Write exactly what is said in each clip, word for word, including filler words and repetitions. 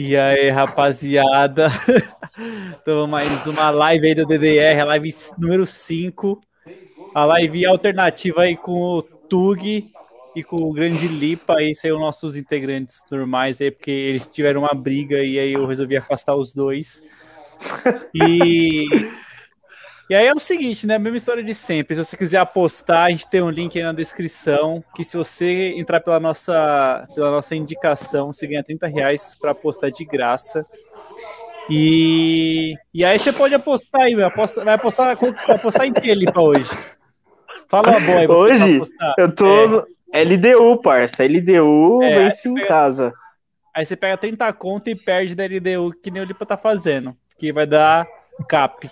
E aí, rapaziada, estamos mais uma live aí do D D R, a live número cinco, a live alternativa aí com o Tug e com o Grande Lipa, aí são nossos integrantes normais aí, porque eles tiveram uma briga e aí eu resolvi afastar os dois. E... E aí é o seguinte, né? A mesma história de sempre. Se você quiser apostar, a gente tem um link aí na descrição, que se você entrar pela nossa, pela nossa indicação, você ganha trinta reais para apostar de graça. E, e aí você pode apostar aí, aposta, vai apostar, vai apostar em que, Lipa, hoje? Fala uma boa aí. Hoje? Eu tô... É. L D U, parça. L D U é, vence em pega, casa. Aí você pega trinta conto e perde da L D U, que nem o Lipa tá fazendo, que vai dar cap.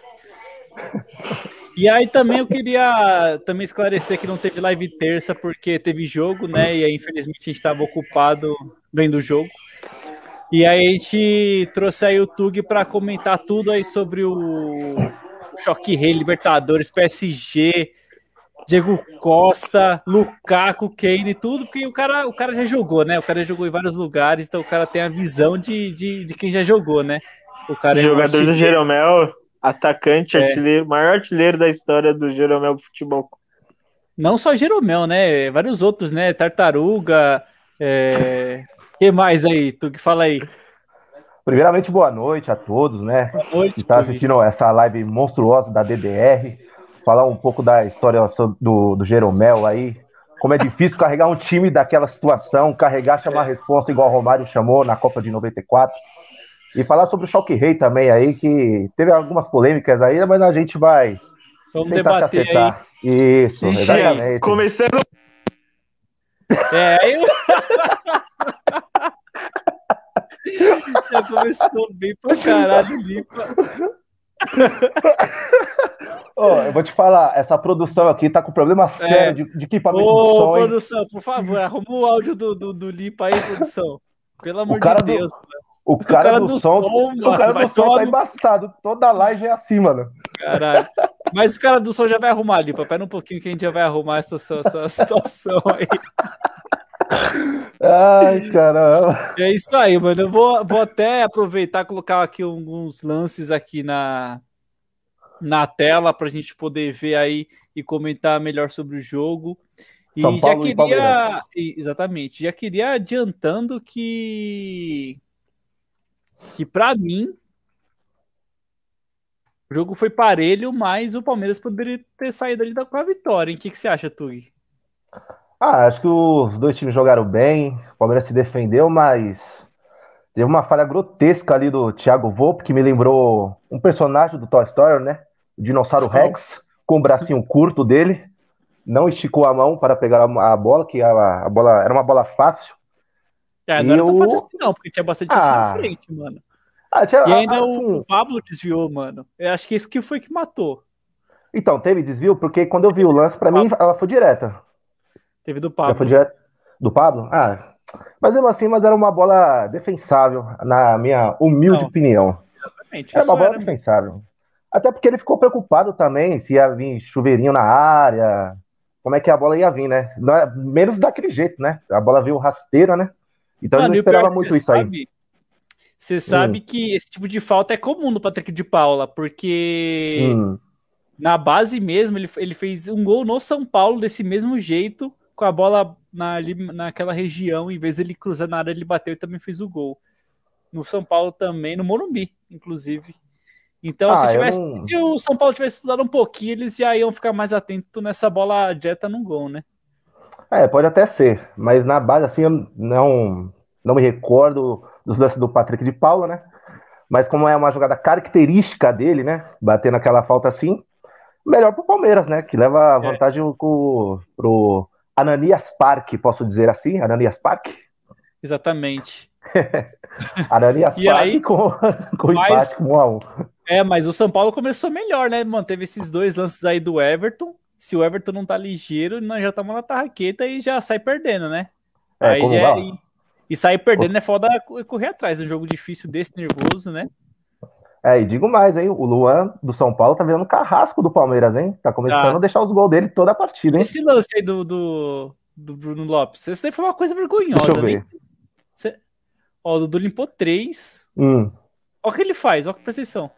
E aí também eu queria também esclarecer que não teve live terça porque teve jogo, né, e aí infelizmente a gente estava ocupado vendo o jogo, e aí a gente trouxe aí o Tug para comentar tudo aí sobre o Choque Rei, Libertadores, P S G, Diego Costa, Lukaku, Kane, tudo, porque o cara, o cara já jogou, né, o cara já jogou em vários lugares, então o cara tem a visão de, de, de quem já jogou, né, o cara é jogador do Jeromel. Atacante, artilheiro, é. Maior artilheiro da história do Jeromel do futebol. Não só Jeromel, né? Vários outros, né? Tartaruga. É... que mais aí? Tu que fala aí. Primeiramente, boa noite a todos, né? Boa noite, que está assistindo essa live monstruosa da D D R. Falar um pouco da história do, do Jeromel aí. Como é difícil carregar um time daquela situação, carregar, chamar é. a responsa igual o Romário chamou na Copa de noventa e quatro. E falar sobre o Choque Rei também aí, que teve algumas polêmicas aí, mas a gente vai Vamos tentar debater se acertar. Aí. Isso, Ixi, exatamente. Começando... É, aí... Eu... Já começou bem pra caralho, Lipa. Oh, eu vou te falar, essa produção aqui tá com problema sério é. de, de equipamento oh, de som. Ô, produção, por favor, arruma o áudio do, do, do Lipa aí, produção. Pelo amor de Deus, do... mano. O cara, o cara do, do som, som mano, o cara do som todo... tá embaçado. Toda live é assim, mano. Caralho. Mas o cara do som já vai arrumar ali. Pera um pouquinho que a gente já vai arrumar essa, essa situação aí. Ai, caramba. É isso aí, mano. Eu vou, vou até aproveitar e colocar aqui alguns lances aqui na, na tela pra gente poder ver aí e comentar melhor sobre o jogo. E São Paulo já queria... e Palmeiras. Exatamente. Já queria adiantando que... que pra mim o jogo foi parelho, mas o Palmeiras poderia ter saído ali com a vitória, hein? O que, que você acha, Tug? Ah, acho que os dois times jogaram bem, o Palmeiras se defendeu, mas teve uma falha grotesca ali do Thiago Volpi, que me lembrou um personagem do Toy Story, né? O Dinossauro Rex, com o bracinho curto dele, não esticou a mão para pegar a bola, que a, a bola era uma bola fácil. É, não e era tão fácil assim não, porque tinha bastante gente ah, na frente, mano. Ah, tinha, e ainda assim, o Pablo desviou, mano. Eu acho que isso que foi que matou. Então, teve desvio? Porque quando eu vi o lance, pra mim, ela foi direta. Teve do Pablo. Ela foi direta. Do Pablo? Ah, mas mesmo assim, mas era uma bola defensável, na minha humilde não, opinião. Exatamente. Era uma bola era... defensável. Até porque ele ficou preocupado também, se ia vir chuveirinho na área, como é que a bola ia vir, né? Menos daquele jeito, né? A bola veio rasteira, né? Então mano, eu não esperava muito isso sabe, aí. Você sabe hum. que esse tipo de falta é comum no Patrick de Paula, porque hum. na base mesmo, ele, ele fez um gol no São Paulo desse mesmo jeito, com a bola na, ali, naquela região, em vez de ele cruzar na área, ele bateu e também fez o gol. No São Paulo também, no Morumbi, inclusive. Então, ah, se, tivesse, não... se o São Paulo tivesse estudado um pouquinho, eles já iam ficar mais atentos nessa bola direta no gol, né? É, pode até ser, mas na base, assim, eu não, não me recordo dos lances do Patrick de Paula, né? Mas como é uma jogada característica dele, né? Bater naquela falta assim, melhor pro Palmeiras, né? Que leva vantagem é. pro, pro Allianz Parque, posso dizer assim? Allianz Parque? Exatamente. Allianz Parque aí, com, com mas, empate com um a um. É, mas o São Paulo começou melhor, né? Manteve esses dois lances aí do Everton. Se o Everton não tá ligeiro, nós já estamos na tarraqueta e já sai perdendo, né? É, aí já, e, e sair perdendo é foda correr atrás. É um jogo difícil desse, nervoso, né? É, e digo mais, hein? O Luan do São Paulo tá virando carrasco do Palmeiras, hein? Tá começando tá. a deixar os gols dele toda a partida, hein? Esse lance aí do, do, do Bruno Lopes, esse daí foi uma coisa vergonhosa, né? Você... Ó, o Dudu limpou três. Hum. Ó o que ele faz, ó que percepção.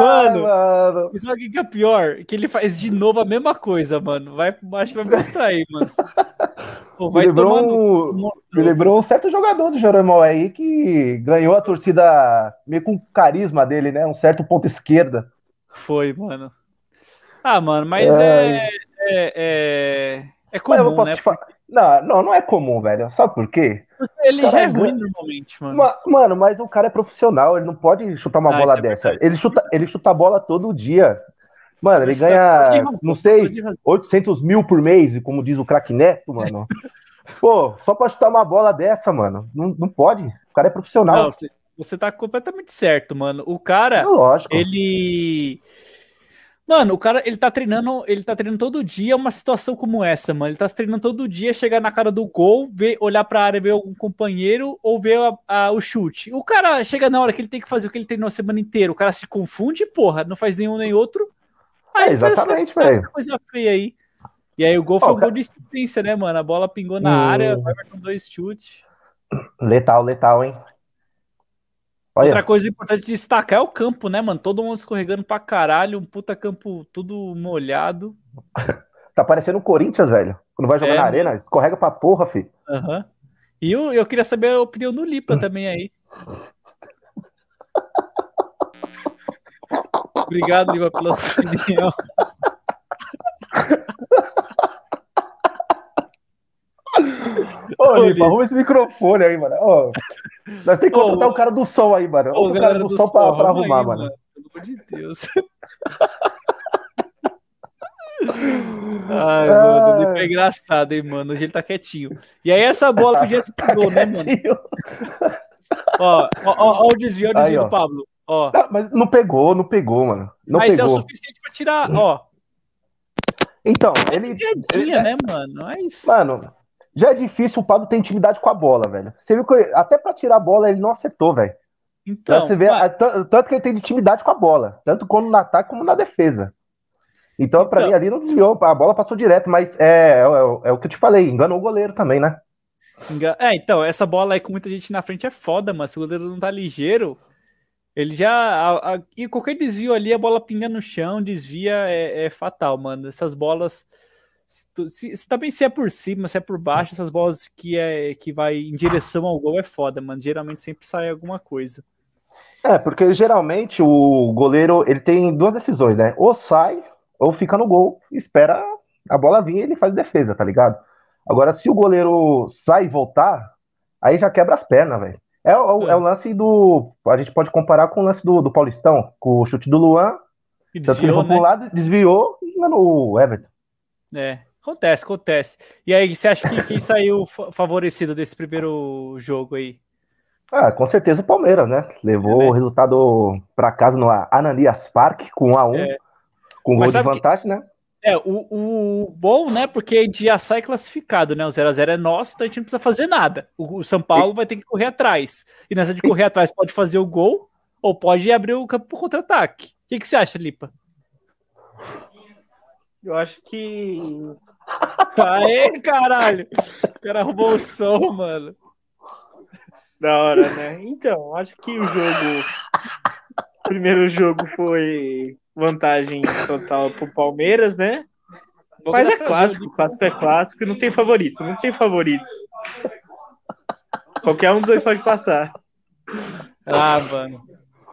Mano, ah, mano, sabe o que é pior? Que ele faz de novo a mesma coisa, mano. Vai, acho que vai mostrar aí, mano. Pô, vai me lembrou, no... Mostra, me lembrou um certo jogador do Jeromel aí que ganhou a torcida meio com carisma dele, né? Um certo ponto esquerda. Foi, mano. Ah, mano, mas é... É, é, é, é comum, mas né? Porque... Não, não, não é comum, velho. Sabe por quê? Ele já é ruim normalmente, mano. Mano, mas o cara é profissional, ele não pode chutar uma ah, bola dessa. É ele, chuta, ele chuta a bola todo dia. Mano, ele ganha, não sei, oitocentos mil por mês, como diz o craque Neto, mano. Pô, só pra chutar uma bola dessa, mano. Não, não pode. O cara é profissional. Não, você, você tá completamente certo, mano. O cara, é lógico. ele... Mano, o cara, ele tá treinando, ele tá treinando todo dia uma situação como essa, mano. Ele tá treinando todo dia, chegar na cara do gol, ver, olhar pra área, ver algum companheiro ou ver a, a, o chute. O cara chega na hora que ele tem que fazer o que ele treinou a semana inteira, o cara se confunde, porra, não faz nenhum nem outro. Aí é, exatamente, velho. Essa coisa feia aí. E aí o gol oh, foi um cara... gol de insistência, né, mano? A bola pingou na hum... área, vai com dois chutes. Letal, letal, hein? Olha. Outra coisa importante de destacar é o campo, né, mano? Todo mundo escorregando pra caralho, um puta campo tudo molhado. Tá parecendo o Corinthians, velho. Quando vai jogar é, na arena, escorrega pra porra, filho. Uhum. E eu, eu queria saber a opinião do Lipa também aí. Obrigado, Lipa, pela sua opinião. Ô, Lipa, arruma esse microfone aí, mano. Ô... Nós temos que contratar o cara do som aí, mano. O cara do, do som, som pra, pra arrumar, aí, mano. Pelo amor de Deus. Ai, Ai, mano, o Lipa é engraçado, hein, mano. Hoje ele tá quietinho. E aí essa bola foi direto pro gol, né, mano? Ó, ó, ó, ó o desvio, ó o desvio aí, do Pablo. Ó. Não, mas não pegou, não pegou, mano. Não mas pegou. É o suficiente pra tirar, ó. Então, ele... É dia, né, mano? Mas... Mano... Já é difícil o Pablo ter intimidade com a bola, velho. Você viu que até pra tirar a bola ele não acertou, velho. Então, você vê a, tanto que ele tem intimidade com a bola, tanto quando no ataque como na defesa. Então, pra então, mim, ali não desviou, a bola passou direto, mas é, é, é o que eu te falei, enganou o goleiro também, né? É, então, essa bola aí com muita gente na frente é foda, mas se o goleiro não tá ligeiro, ele já... A, a, e qualquer desvio ali, a bola pinga no chão, desvia, é, é fatal, mano. Essas bolas... Se, se, se também se é por cima, se é por baixo, essas bolas que, é, que vai em direção ao gol é foda, mano. Geralmente sempre sai alguma coisa. É, porque geralmente o goleiro, ele tem duas decisões, né? Ou sai, ou fica no gol, espera a bola vir e ele faz defesa, tá ligado? Agora, se o goleiro sai e voltar, aí já quebra as pernas, velho. É, é, é. é o lance do... A gente pode comparar com o lance do, do Paulistão, com o chute do Luan. E desviou, ele foi pro né? lado, desviou e enganou o Everton. É, acontece, acontece. E aí, você acha que quem saiu favorecido desse primeiro jogo aí? Ah, com certeza o Palmeiras, né? Levou é, o resultado pra casa no Allianz Parque com um a um, é. com gol de vantagem, que... né? É, o, o bom, né? Porque a gente já sai classificado, né? O zero a zero é nosso, então a gente não precisa fazer nada. O, o São Paulo e... vai ter que correr atrás. E nessa de correr atrás pode fazer o gol ou pode abrir o campo pro contra-ataque. O que, que você acha, Lipa? Eu acho que... Aê, caralho! O cara roubou o som, mano. Da hora, né? Então, acho que o jogo... O primeiro jogo foi vantagem total pro Palmeiras, né? Mas é clássico, clássico é clássico e não tem favorito, não tem favorito. Qualquer um dos dois pode passar. Ah, mano.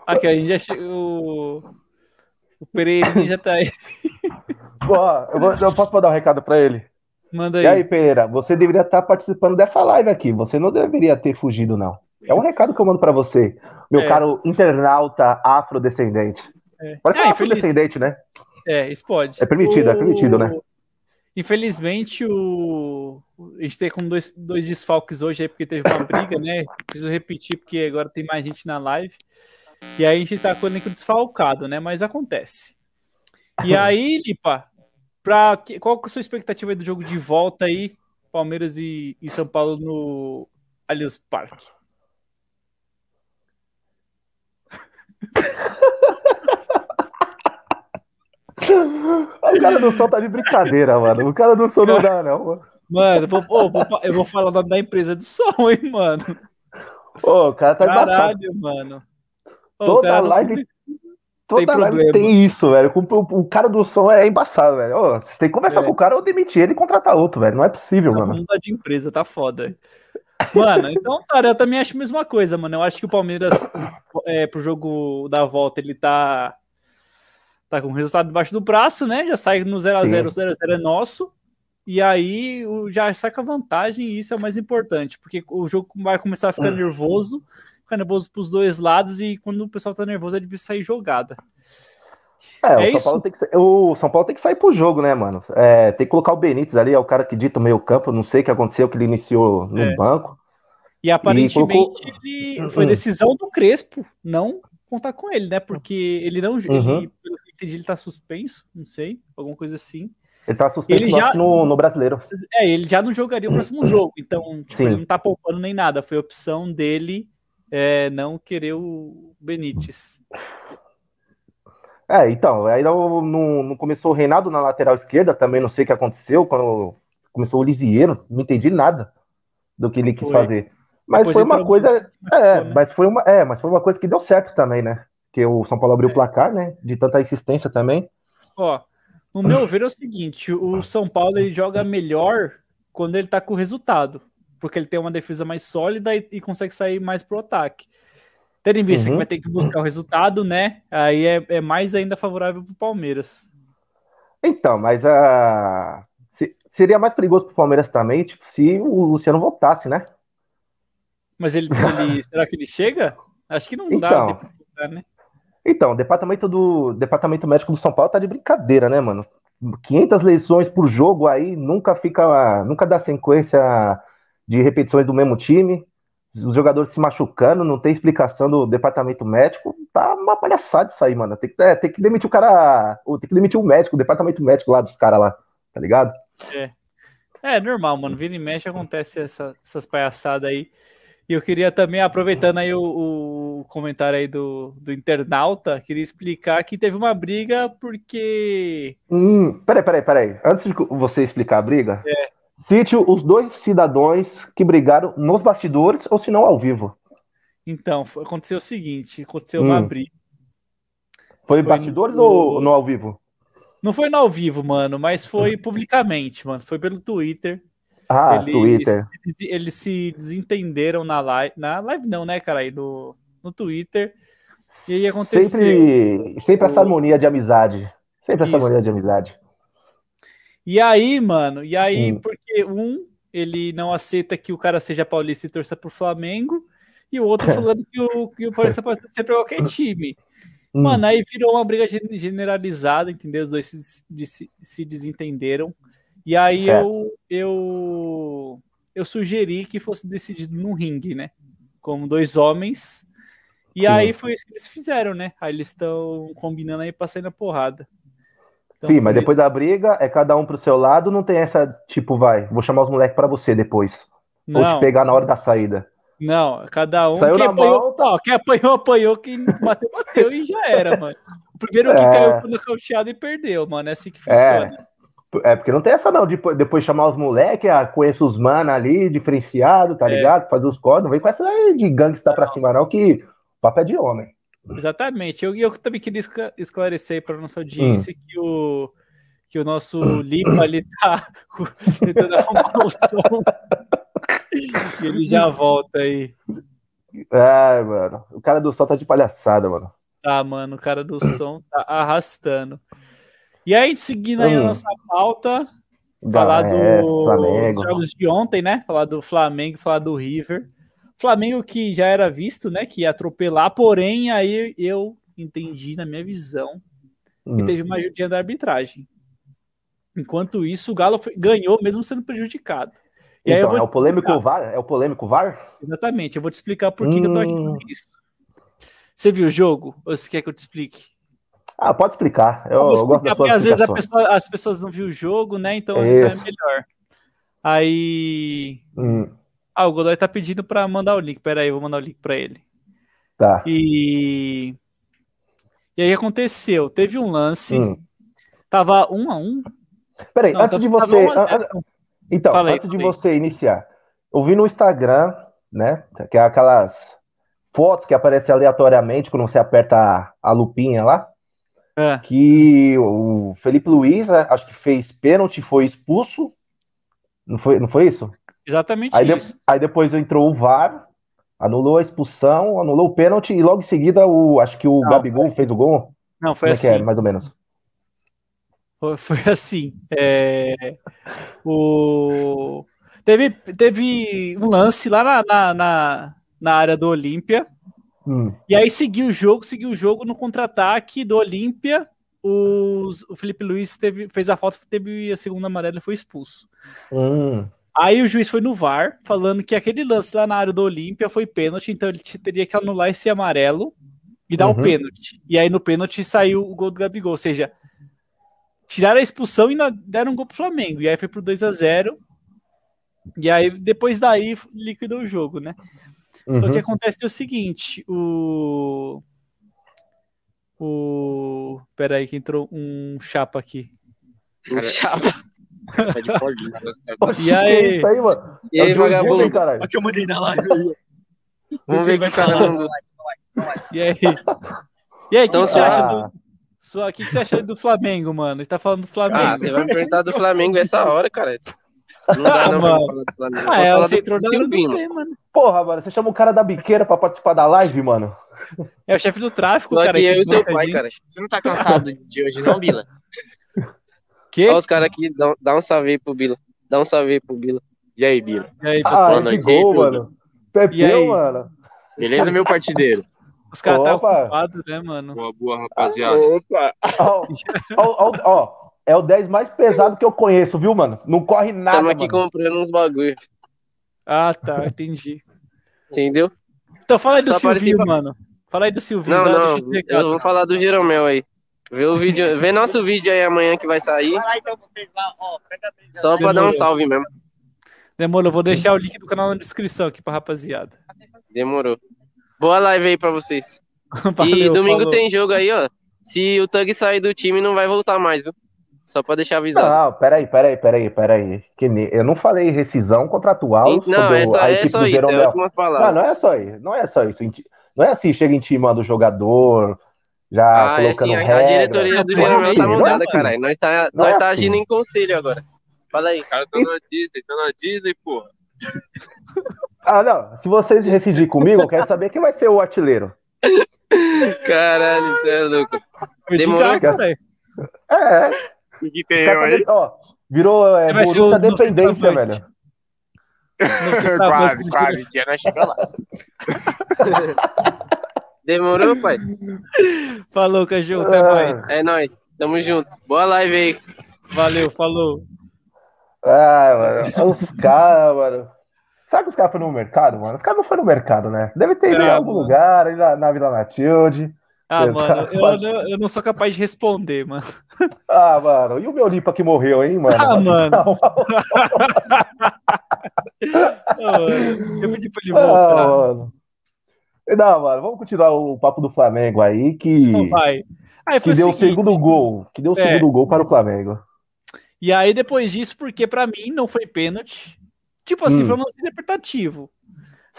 Aqui, a gente já chegou... O Pereirinho já tá aí. Ó, eu, vou, eu posso mandar um recado pra ele? Manda aí. E aí, Pereira, você deveria estar participando dessa live aqui. Você não deveria ter fugido, não. É um recado que eu mando pra você, meu é. caro internauta afrodescendente. É. Pode falar é, afrodescendente, né? É, isso pode. É permitido, o... é permitido, né? Infelizmente, o... a gente tem com dois, dois desfalques hoje aí, porque teve uma briga, né? Preciso repetir, porque agora tem mais gente na live. E aí a gente tá com o elenco desfalcado, né? Mas acontece. E aí, Lipa, pra que, qual que é a sua expectativa aí do jogo de volta aí, Palmeiras e, e São Paulo no Allianz Parque? O cara do som tá de brincadeira, mano. O cara do som não dá, não, mano. Mano, eu vou, eu vou falar o nome da empresa do som, hein, mano. Ô, o cara tá embaçado. Caralho, mano. Ô, toda live consegue... toda tem, live problema. Tem isso, velho. O cara do som é embaçado, velho. Ô, você tem que conversar é. com o cara ou demitir ele e contratar outro, velho. Não é possível, tá, mano. Não dá de empresa, tá foda. Mano, então, cara, eu também acho a mesma coisa, mano. Eu acho que o Palmeiras, é, pro jogo da volta, ele tá... Tá com o resultado debaixo do braço, né? Já sai no zero a zero, o zero a zero é nosso. E aí já saca vantagem e isso é o mais importante. Porque o jogo vai começar a ficar nervoso. Ficar nervoso pros dois lados. E quando o pessoal tá nervoso, é difícil sair jogada. É, é o, São Paulo tem que ser, o São Paulo tem que sair pro jogo, né, mano? É, tem que colocar o Benítez ali. É o cara que dita o meio campo. Não sei o que aconteceu, que ele iniciou no é. banco. E aparentemente e colocou... ele... foi decisão do Crespo. Não contar com ele, né? Porque ele não... Uhum. Ele... ele tá suspenso, não sei, alguma coisa assim. Ele tá suspenso ele já, no, no brasileiro. É, ele já não jogaria o próximo jogo, então tipo, ele não tá poupando nem nada, foi a opção dele é, não querer o Benítez. É, então, aí não, não, não começou o Renato na lateral esquerda, também não sei o que aconteceu, quando começou o Lisieiro, não entendi nada do que ele quis foi. fazer. Mas Depois foi uma coisa, um... é, né? mas foi uma, é, mas foi uma coisa que deu certo também, né? Porque o São Paulo abriu o placar, né? De tanta insistência também. Ó, no meu ver é o seguinte, o São Paulo ele joga melhor quando ele tá com resultado, porque ele tem uma defesa mais sólida e, e consegue sair mais pro ataque. Tendo em vista uhum. que vai ter que buscar o resultado, né? Aí é, é mais ainda favorável pro Palmeiras. Então, mas a... Se, seria mais perigoso pro Palmeiras também, tipo, se o Luciano voltasse, né? Mas ele... ele será que ele chega? Acho que não então, dá pra voltar, né? Então, o departamento, do, departamento médico do São Paulo tá de brincadeira, né, mano? quinhentas lesões por jogo aí, nunca fica, nunca dá sequência de repetições do mesmo time, os jogadores se machucando, não tem explicação do departamento médico, tá uma palhaçada isso aí, mano. Tem que, é, tem que demitir o cara, ou tem que demitir o médico, o departamento médico lá dos caras lá, tá ligado? É, é normal, mano, vira e mexe acontece essa, essas palhaçadas aí. E eu queria também, aproveitando aí o, o comentário aí do, do internauta, queria explicar que teve uma briga porque... Hum, peraí, peraí, peraí. Antes de você explicar a briga, é. cite os dois cidadãos que brigaram nos bastidores ou se não ao vivo. Então, aconteceu o seguinte, aconteceu hum. uma briga. Foi, foi bastidores no... ou no ao vivo? Não foi no ao vivo, mano, mas foi publicamente, mano. Foi pelo Twitter. Ah, eles, Twitter. Eles, eles se desentenderam na live. Na live não, né, cara? Aí no, no Twitter. E aí aconteceu. Sempre, sempre essa harmonia de amizade. Sempre essa Isso. harmonia de amizade. E aí, mano, e aí, hum. porque um, ele não aceita que o cara seja paulista e torça pro Flamengo, e o outro falando que o, que o paulista pode torcer pra qualquer time. Hum. Mano, aí virou uma briga generalizada, entendeu? Os dois se, se, se desentenderam. E aí eu, eu, eu sugeri que fosse decidido num ringue, né? Como dois homens. E Sim. aí foi isso que eles fizeram, né? Aí eles estão combinando aí pra sair na porrada. Então, Sim, mas eles... depois da briga é cada um pro seu lado, não tem essa, tipo, vai, vou chamar os moleques pra você depois. Não. Ou te pegar na hora da saída. Não, cada um... Saiu quem, na apanhou, mão, tá... ó, quem apanhou, apanhou, quem bateu, bateu e já era, mano. O primeiro é... que caiu foi no calceado e perdeu, mano. É assim que funciona. É. É, porque não tem essa não, de depois chamar os moleques, ah, conheço os mano ali, diferenciado, tá é. ligado? Fazer os códigos, não vem com essa de gangue que tá pra cima não, que o papo é de homem. Exatamente, eu, eu também queria esclarecer aí pra nossa audiência hum. que, o, que o nosso Lipa ali tá tentando arrumar o som, e ele já volta aí. Ai, mano, o cara do som tá de palhaçada, mano. Tá, mano, o cara do som tá arrastando. E aí, seguindo aí hum. a nossa pauta, falar é, do Flamengo. jogos de ontem, né? Falar do Flamengo, falar do River. Flamengo que já era visto, né? Que ia atropelar, porém, aí eu entendi na minha visão que hum. teve uma ajudinha da arbitragem. Enquanto isso, o Galo foi, ganhou mesmo sendo prejudicado. E então, aí eu é, o polêmico VAR, é o polêmico VAR? Exatamente, eu vou te explicar por que, hum. que eu tô achando isso. Você viu o jogo? Ou você quer que eu te explique? Ah, pode explicar. Eu, eu gosto da sua porque às vezes a pessoa, as pessoas não viram o jogo, né? Então é, então é melhor. Aí. Hum. Ah, o Godoy tá pedindo pra mandar o link. Pera aí, eu vou mandar o link pra ele. Tá. E. E aí aconteceu. Teve um lance hum. Tava um a um. Peraí, não, antes de você. Um então, falei, antes falei. de você iniciar, eu vi no Instagram, né? Que é aquelas fotos que aparecem aleatoriamente quando você aperta a, a lupinha lá. É. Que o Filipe Luís, acho que fez pênalti, foi expulso. Não foi, não foi isso? Exatamente aí isso. De, aí depois entrou o V A R, anulou a expulsão, anulou o pênalti e logo em seguida o, acho que o não, Gabigol assim. fez o gol. Não, foi Como assim. É que era, mais ou menos. Foi assim. É... O... Teve, teve um lance lá na, na, na, na área do Olímpia. Hum. E aí seguiu o jogo, seguiu o jogo no contra-ataque do Olímpia. Os... O Filipe Luís teve, fez a falta, teve a segunda amarela e foi expulso. Hum. Aí o juiz foi no V A R, falando que aquele lance lá na área do Olímpia foi pênalti, então ele teria que anular esse amarelo e dar uhum. o pênalti. E aí no pênalti saiu o gol do Gabigol, ou seja... Tiraram a expulsão e deram um gol pro Flamengo. E aí foi pro dois a zero. E aí, depois daí, liquidou o jogo, né? Uhum. Só que acontece o seguinte, o... o... Peraí que entrou um chapa aqui. Um chapa? Tá de cordinha. E aí? É isso aí, mano? E aí, vagabundo? Olha que eu mandei na live. Vamos ver o que o cara mandou. E aí? E aí, o que você acha do... O que, que você achou do Flamengo, mano? Você tá falando do Flamengo. Ah, você vai me perguntar do Flamengo essa hora, cara. Não dá, não, mano. Falar do Flamengo. Ah, é, você entrou no Ciro, mano. Porra, mano, você chamou o cara da biqueira pra participar da live, mano? É o chefe do tráfico, Só cara. Aqui eu e seu pai, gente. cara. Você não tá cansado de hoje, não, Bila? Que? Olha os caras aqui, dá, dá um salve aí pro Bila. Dá um salve aí pro Bila. E aí, Bila? E aí, ah, que noite, gol, aí, mano. Pepeu, mano. Beleza, meu partideiro? Os caras estão ocupados, né, mano? Boa, boa, rapaziada. Opa! Ó, ó, ó, ó, é o dez mais pesado que eu conheço, viu, mano? Não corre nada, Estamos aqui mano. comprando uns bagulho. Ah, tá, entendi. Entendeu? Então fala aí do Só Silvinho, pareci... mano. Fala aí do Silvinho. Não, não, não eu vou falar do Jeromel aí. Vê o vídeo, vê nosso vídeo aí amanhã que vai sair. Vai lá então, vocês lá, ó. Pega Só pra Demorou. dar um salve mesmo. Demorou, vou deixar o link do canal na descrição aqui pra rapaziada. Demorou. Boa live aí pra vocês. Valeu, e domingo falou. tem jogo aí, ó. Se o Thug sair do time, não vai voltar mais, viu? Só pra deixar avisado. Não, peraí, peraí, peraí, peraí. Eu não falei rescisão contratual. Não, sobre é só, a é só isso, Jeromel. é últimas palavras. Não, não é só isso, não é só isso. Não é assim, chega intimando o jogador, já ah, colocando é assim, regra. A diretoria do Jeromel tá mudada, caralho. Nós tá, nós é tá assim. agindo em conselho agora. Fala aí. O cara tá na Disney, tá na Disney, porra. Ah, não. Se vocês decidirem comigo, eu quero saber quem vai ser o artilheiro. Caralho, você é louco. Demorou, cara. É. O que tem eu aí? Ó, virou é, Borussia Dependência, velho. Quase, quase. O dia não chega lá. Demorou, pai? Falou, Caju. Até mais. É nóis. Tamo junto. Boa live aí. Valeu, falou. Ah, mano. Os caras, mano. Será que os caras foram no mercado, mano? Os caras não foram no mercado, né? Deve ter ido ah, em algum mano. lugar, na, na Vila Matilde. Ah, eu mano, tava... eu, eu não sou capaz de responder, mano. Ah, mano, e o meu Olímpia que morreu, hein, mano? Ah, mano. Não, mano. Eu pedi pra ele voltar. Ah, mano. Não, mano, vamos continuar o papo do Flamengo aí, que, não vai. Aí foi que o deu o segundo gol, que deu o é. segundo gol para o Flamengo. E aí, depois disso, porque pra mim não foi pênalti, Tipo assim, hum. foi um lance interpretativo.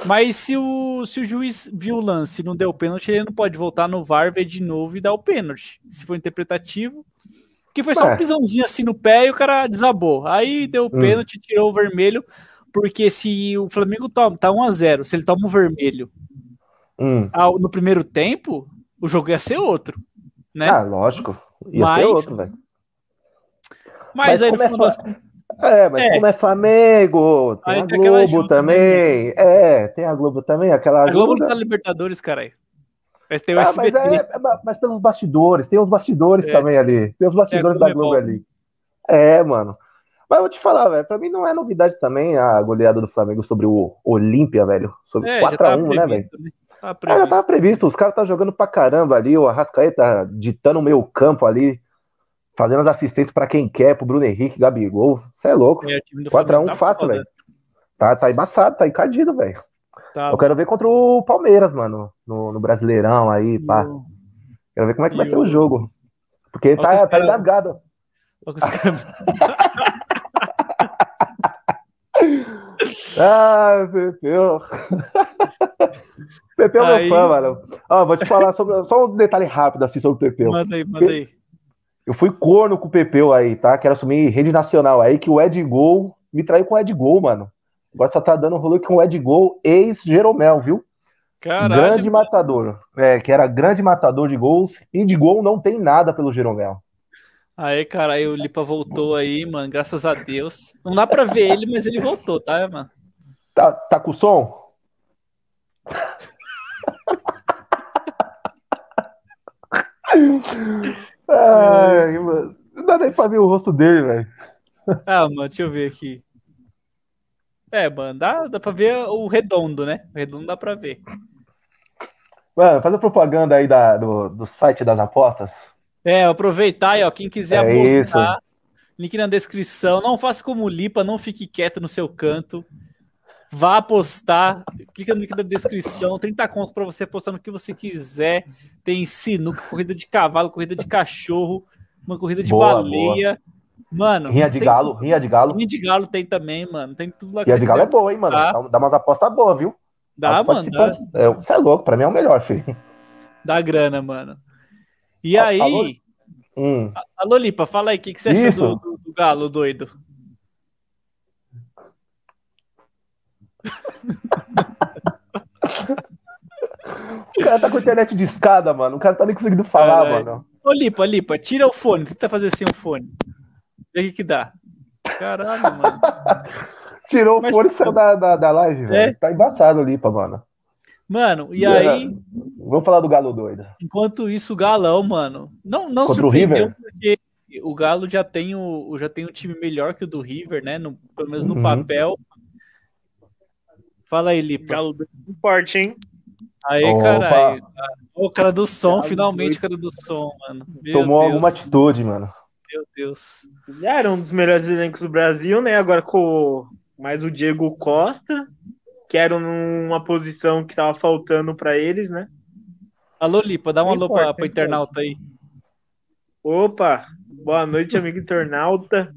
Mas se o, se o juiz viu o lance e não deu o pênalti, ele não pode voltar no V A R, ver de novo e dar o pênalti. Se for interpretativo. Porque foi só é. um pisãozinho assim no pé e o cara desabou. Aí deu o pênalti, hum. tirou o vermelho. Porque se o Flamengo toma, tá um a zero, se ele toma o vermelho hum. ao, no primeiro tempo, o jogo ia ser outro. Né? Ah, lógico. Ia mas, ser outro, velho. Mas, mas aí no final das contas. É, mas é. como é Flamengo, tem aí a tem Globo ajuda, também. Né? É, tem a Globo também, aquela ajuda. A Globo não tá Libertadores, caralho. Mas tem o ah, S B T. Mas, é, mas tem os bastidores, tem os bastidores é. também ali. Tem os bastidores é, da Globo é ali. É, mano. Mas eu vou te falar, velho, pra mim não é novidade também a goleada do Flamengo sobre o Olímpia, velho. Sobre é, quatro a um, né, velho? Tá previsto. É, já tava previsto, os caras tá jogando pra caramba ali, o Arrascaeta ditando o meio campo ali. Fazendo as assistências pra quem quer, pro Bruno Henrique, Gabigol. Você é louco. quatro a um tá fácil, velho. Tá, tá embaçado, tá encardido, velho. Tá, eu quero ver contra o Palmeiras, mano. No, no Brasileirão aí, pá. Quero ver como é que vai ser o jogo. Porque tá, tá engasgado. Olha os caras. Ah, Pepeu. Pepeu é meu fã, mano. Ó, vou te falar sobre, só um detalhe rápido assim sobre o Pepeu. Manda aí, manda aí. Eu fui corno com o Pepeu aí, tá? Quero assumir rede nacional aí, que o Edgol me traiu com o Edgol, mano. Agora só tá dando rolê com o Edgol, ex-Jeromel, viu? Caralho, grande mano. Matador. É, que era grande matador de gols. E de gol não tem nada pelo Jeromel. Aí, cara, aí o Lipa voltou aí, mano. Graças a Deus. Não dá pra ver ele, mas ele voltou, tá, mano? Tá, tá com som? Ai, mano. Não dá nem pra ver o rosto dele, velho. Ah, mano, deixa eu ver aqui. É, mano, dá, dá pra ver o redondo, né? O redondo dá pra ver. Mano, faz a propaganda aí da, do, do site das apostas. É, aproveitar aí, ó, quem quiser é apostar, isso. Link na descrição. Não faça como o Lipa, não fique quieto no seu canto. Vá apostar, clica no link da descrição, trinta contos pra você apostar no que você quiser. Tem sinuca, corrida de cavalo, corrida de cachorro, uma corrida de boa, baleia. Boa. Mano, rinha de galo, tudo. rinha de galo. Rinha de galo tem também, mano. Tem tudo lá que rinha de galo é boa, hein, mano. Dá, dá umas apostas boas, viu? Dá, As mano. Dá. É, você é louco, pra mim é o melhor, filho. Dá grana, mano. E a, aí. Alô, hum. alô, Lipa, fala aí o que, que você Isso. achou do, do, do galo doido. O cara tá com internet de escada, mano. O cara tá nem conseguindo falar, Carai. mano. Ô, Lipa, Lipa, tira o fone. Tenta fazer sem o fone. Vê o que, que dá. Caralho, mano. Tirou Mas, o fone e saiu da, da, da live, é? velho. Tá embaçado ali, Lipa, mano. Mano, e, e aí... Era... Vamos falar do Galo doido. Enquanto isso, o Galão, mano... Não, não Contra o River? Porque o Galo já tem, o, já tem um time melhor que o do River, né? No, pelo menos no uhum. papel. Fala aí, Lipa. Galo doido forte, hein? Aí, caralho. O cara do som, Galo finalmente, o cara do som, mano. Meu Tomou Deus. alguma atitude, mano. Meu Deus. Ele era um dos melhores elencos do Brasil, né? Agora com mais o Diego Costa, que era numa posição que tava faltando pra eles, né? Alô, Lipa, dá um alô pra, pra internauta aí. Opa, boa noite, amigo internauta.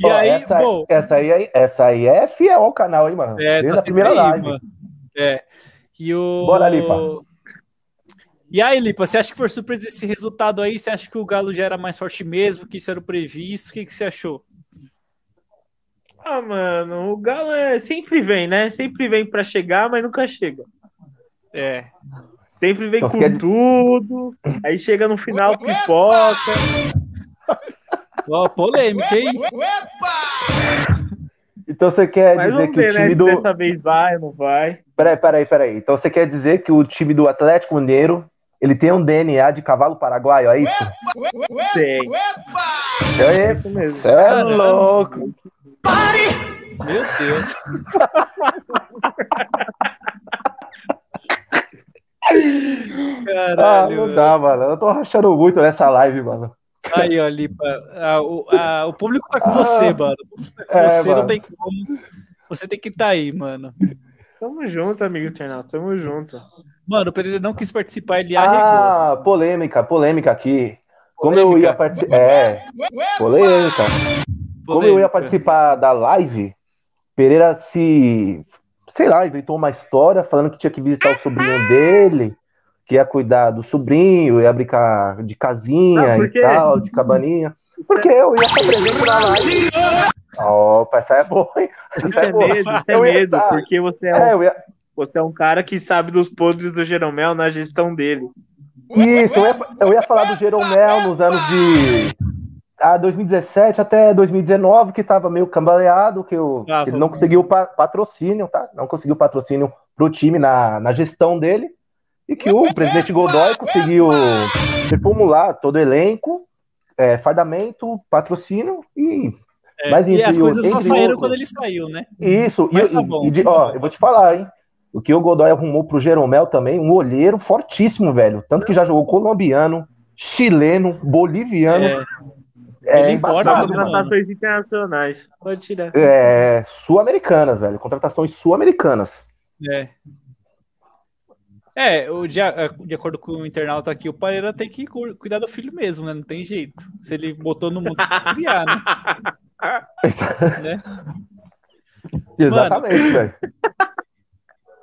E Ó, aí, essa, bom... Essa aí, essa aí é fiel ao canal, hein, mano? É, Desde tá a primeira aí, live. Mano. É. E o... Bora, Lipa. E aí, Lipa, você acha que foi surpresa esse resultado aí? Você acha que o Galo já era mais forte mesmo, que isso era o previsto? O que, que você achou? Ah, mano, o Galo é... sempre vem, né? Sempre vem pra chegar, mas nunca chega. É. Sempre vem então, com quer... tudo, aí chega no final, pipoca. Ó, polêmica, hein? Então você quer mas dizer que o time né, do... dessa vez vai ou não vai? Peraí, peraí, peraí. Então você quer dizer que o time do Atlético Mineiro... Ele tem um D N A de cavalo paraguaio, é isso? Tem. É isso mesmo. Você é louco. Pare! Meu Deus. Caralho, ah, não dá, mano. Eu tô rachando muito nessa live, mano. Aí, ó, Lipa. Ah, o, ah, o público tá com ah, você, mano. O público tá com é, você, mano. Não tem como. Você tem que estar aí, mano. Tamo junto, amigo Ternal. Tamo junto. Mano, o Pereira não quis participar, ele arregou. Ah, polêmica, polêmica aqui. Como polêmica. eu ia participar... É, polêmica. Como eu ia participar da live, Pereira se... Sei lá, inventou uma história falando que tinha que visitar o sobrinho dele, que ia cuidar do sobrinho, ia brincar de casinha não, e tal, de cabaninha. Porque eu ia estar presente na live. Opa, essa é boa, hein? Isso é medo, isso é medo, estar... porque você é... é eu ia... Você é um cara que sabe dos podres do Jeromel na gestão dele. Isso, eu ia, eu ia falar do Jeromel nos anos de ah, dois mil e dezessete até dois mil e dezenove, que estava meio cambaleado, que, eu, ah, que ele não conseguiu patrocínio, tá? Não conseguiu patrocínio pro time na, na gestão dele. E que o presidente Godoy conseguiu reformular todo o elenco, é, fardamento, patrocínio e... É, mas, e entre, as coisas só saíram outros. quando ele saiu, né? Isso, mas e, tá bom, e de, tá ó, bom. eu vou te falar, hein? O que o Godoy arrumou pro Jeromel também, um olheiro fortíssimo, velho. Tanto que já jogou colombiano, chileno, boliviano. É, é embora contratações internacionais. Pode tirar. É, sul-americanas, velho. Contratações sul-americanas. É. É, o de, de acordo com o internauta aqui, o Pereira tem que cuidar do filho mesmo, né? Não tem jeito. Se ele botou no mundo, tem que criar, né? né? Exatamente, velho.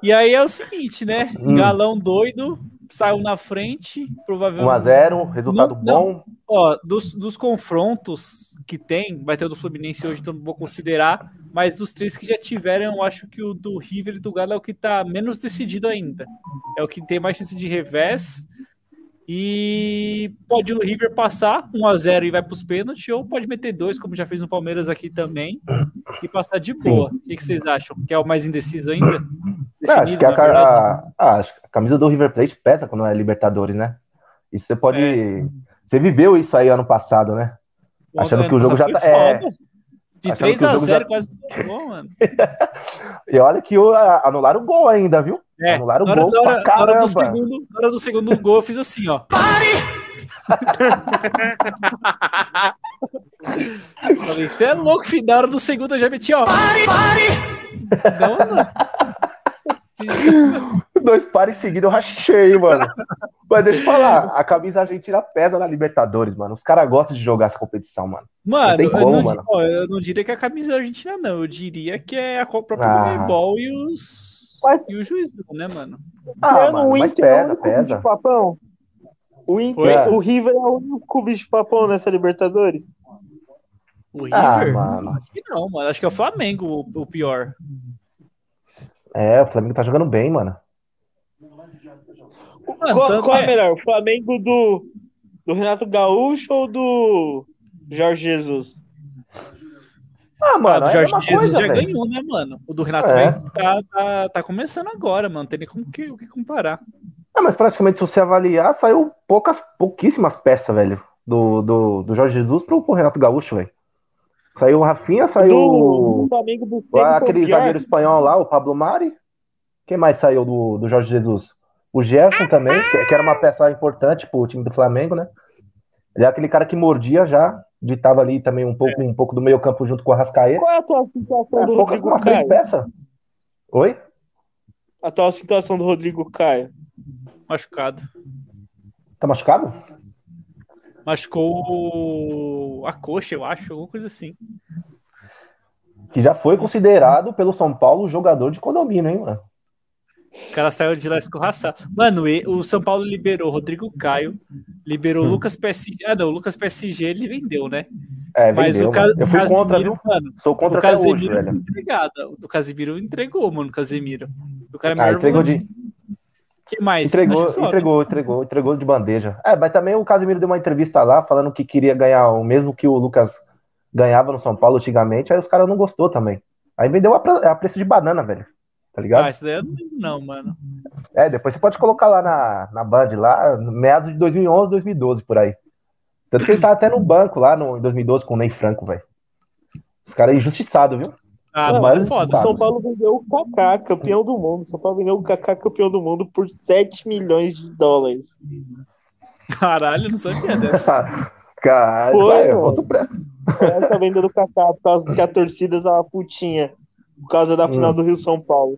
E aí é o seguinte, né? Hum. Galão doido, saiu na frente, provavelmente... um a zero, resultado não, bom. Não. Ó, dos, dos confrontos que tem, vai ter o do Fluminense hoje, então não vou considerar, mas dos três que já tiveram, eu acho que o do River e do Galo é o que tá menos decidido ainda. É o que tem mais chance de revés. E pode o River passar um a zero e vai pros pênaltis, ou pode meter dois, como já fez no Palmeiras aqui também, e passar de boa. Sim. O que vocês acham? Que é o mais indeciso ainda? Definido, acho que a, a, a, a camisa do River Plate pesa quando é Libertadores, né? Isso você pode... É. Você viveu isso aí ano passado, né? Bom, achando né? que o jogo Nossa, já tá... É... De três a zero, já... quase gol, mano. E olha que eu, anularam o gol ainda, viu? É, anularam o gol pra hora, caramba. Hora do segundo, na hora do segundo gol eu fiz assim, ó. Pare! Falei, você é louco, filho. Na hora do segundo eu já meti, ó. Pare, pare! Não, não. Dois pares seguidos eu rachei, mano. Mas deixa eu falar, a camisa argentina pesa na Libertadores, mano. Os caras gostam de jogar essa competição, mano. Mano, não tem como, eu, não, mano. Ó, eu não diria que é a camisa argentina, não. Eu diria que é a própria futebol ah. e os mas... e o juiz, né, mano? Ah, ah mano, o Inter mas pesa, é o único pesa. Bicho papão. O Inter, é. O River é o único bicho papão nessa Libertadores. O River? Ah, mano. Acho que não, mano. Acho que é o Flamengo o pior. É, o Flamengo tá jogando bem, mano. Mano, qual, qual é, é melhor? O Flamengo do, do Renato Gaúcho ou do Jorge Jesus? Ah, mano, ah, o Jorge é Jesus coisa, já véio. Ganhou, né, mano? O do Renato é. Bem, tá, tá, tá começando agora, mano. Não tem nem como que, o que comparar. Ah, mas praticamente, se você avaliar, saiu poucas, pouquíssimas peças, velho. Do, do, do Jorge Jesus pro, pro Renato Gaúcho, velho. Saiu o Rafinha, saiu do, do Flamengo do Cê, aquele do zagueiro espanhol lá, o Pablo Mari. Quem mais saiu do, do Jorge Jesus? O Gerson também, que era uma peça importante pro time do Flamengo, né? Ele é aquele cara que mordia já, ditava ali também um pouco, um pouco do meio campo junto com o Arrascaeta. Qual é a tua situação é, do Rodrigo umas Caio? Três peças? Oi? A tua situação do Rodrigo Caio? Machucado. Tá machucado? Machucou a coxa, eu acho, alguma coisa assim. Que já foi considerado pelo São Paulo jogador de condomínio, hein, mano? O cara saiu de lá escorraçado. Mano, o São Paulo liberou Rodrigo Caio, liberou o hum. Lucas P S G. Ah, não, o Lucas P S G ele vendeu, né? É, vendeu. Mas o Ca... Eu fui Casemiro, contra, viu? Mano, sou contra o Casemiro até hoje, velho. O Casemiro entregou, mano, o Casemiro. O cara é melhor ah, entregou de... que mais? Entregou, que entregou, entregou, entregou de bandeja. É, mas também o Casemiro deu uma entrevista lá, falando que queria ganhar o mesmo que o Lucas ganhava no São Paulo antigamente, aí os caras não gostou também. Aí vendeu a, pra... a preço de banana, velho. Tá ligado? Ah, isso daí eu não lembro não, mano. É, depois você pode colocar lá na, na Band, lá, meados de dois mil e onze, dois mil e doze, por aí. Tanto que ele tá até no banco lá no, em dois mil e doze com o Ney Franco, velho. Os caras injustiçados, viu? Ah, não, é foda. São Paulo vendeu o Kaká, campeão do mundo. São Paulo vendeu o Kaká, campeão do mundo, por sete milhões de dólares. Caralho, não sabia dessa. Caralho, foi, vai, eu volto pra... Essa venda do Kaká, por causa que a torcida tava putinha. Por causa da final hum. do Rio-São Paulo.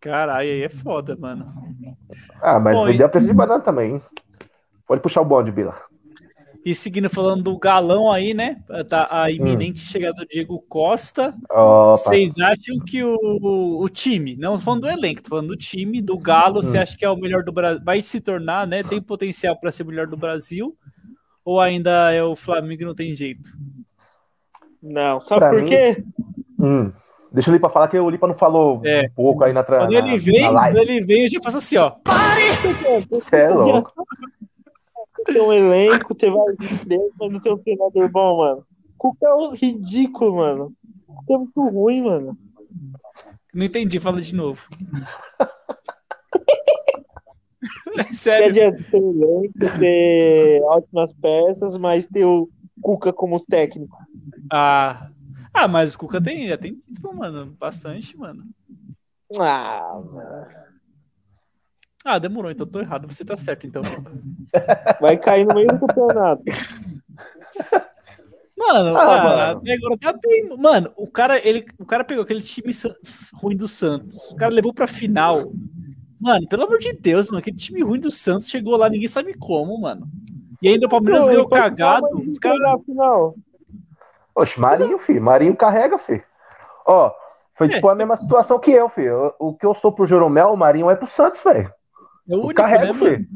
Caralho, aí é foda, mano. Ah, mas Bom, vendeu e... a preço de banana também, hein? Pode puxar o bonde, Bila. E seguindo falando do galão aí, né? Tá a iminente hum. chegada do Diego Costa. Opa. Vocês acham que o, o time, não falando do elenco, tô falando do time, do Galo, hum. você acha que é o melhor do Brasil? Vai se tornar, né? Tem potencial para ser o melhor do Brasil? Ou ainda é o Flamengo e não tem jeito? Não, sabe pra por mim... quê? Hum. Deixa o Lipa falar que o Lipa não falou é. um pouco aí na trama. Quando ele vem, quando ele vem, eu já faço assim, ó. Pare! Você é louco. Tem um elenco, tem vários ideias, mas não tem um treinador bom, mano. Cuca é um ridículo, mano. Cuca é muito ruim, mano. Não entendi, fala de novo. É sério. Não adianta ter elenco, ter ótimas peças, mas ter o Cuca como técnico. Ah... Ah, mas o Cuca tem, já tem título, mano. Bastante, mano. Ah, mano. Ah, demorou, então eu tô errado. Você tá certo, então. Vai cair no meio do campeonato. Mano, ah, ah, mano, agora tá bem. Mano, o cara, ele, o cara pegou aquele time ruim do Santos. O cara levou pra final. Mano, pelo amor de Deus, mano, aquele time ruim do Santos chegou lá, ninguém sabe como, mano. E ainda o Palmeiras ganhou cagado. Os caras... Oxe, Marinho, filho. Marinho carrega, filho. Ó, foi é. tipo a mesma situação que eu, filho. O que eu sou pro Jeromel, o Marinho é pro Santos, velho. É o único, carrego, né, filho.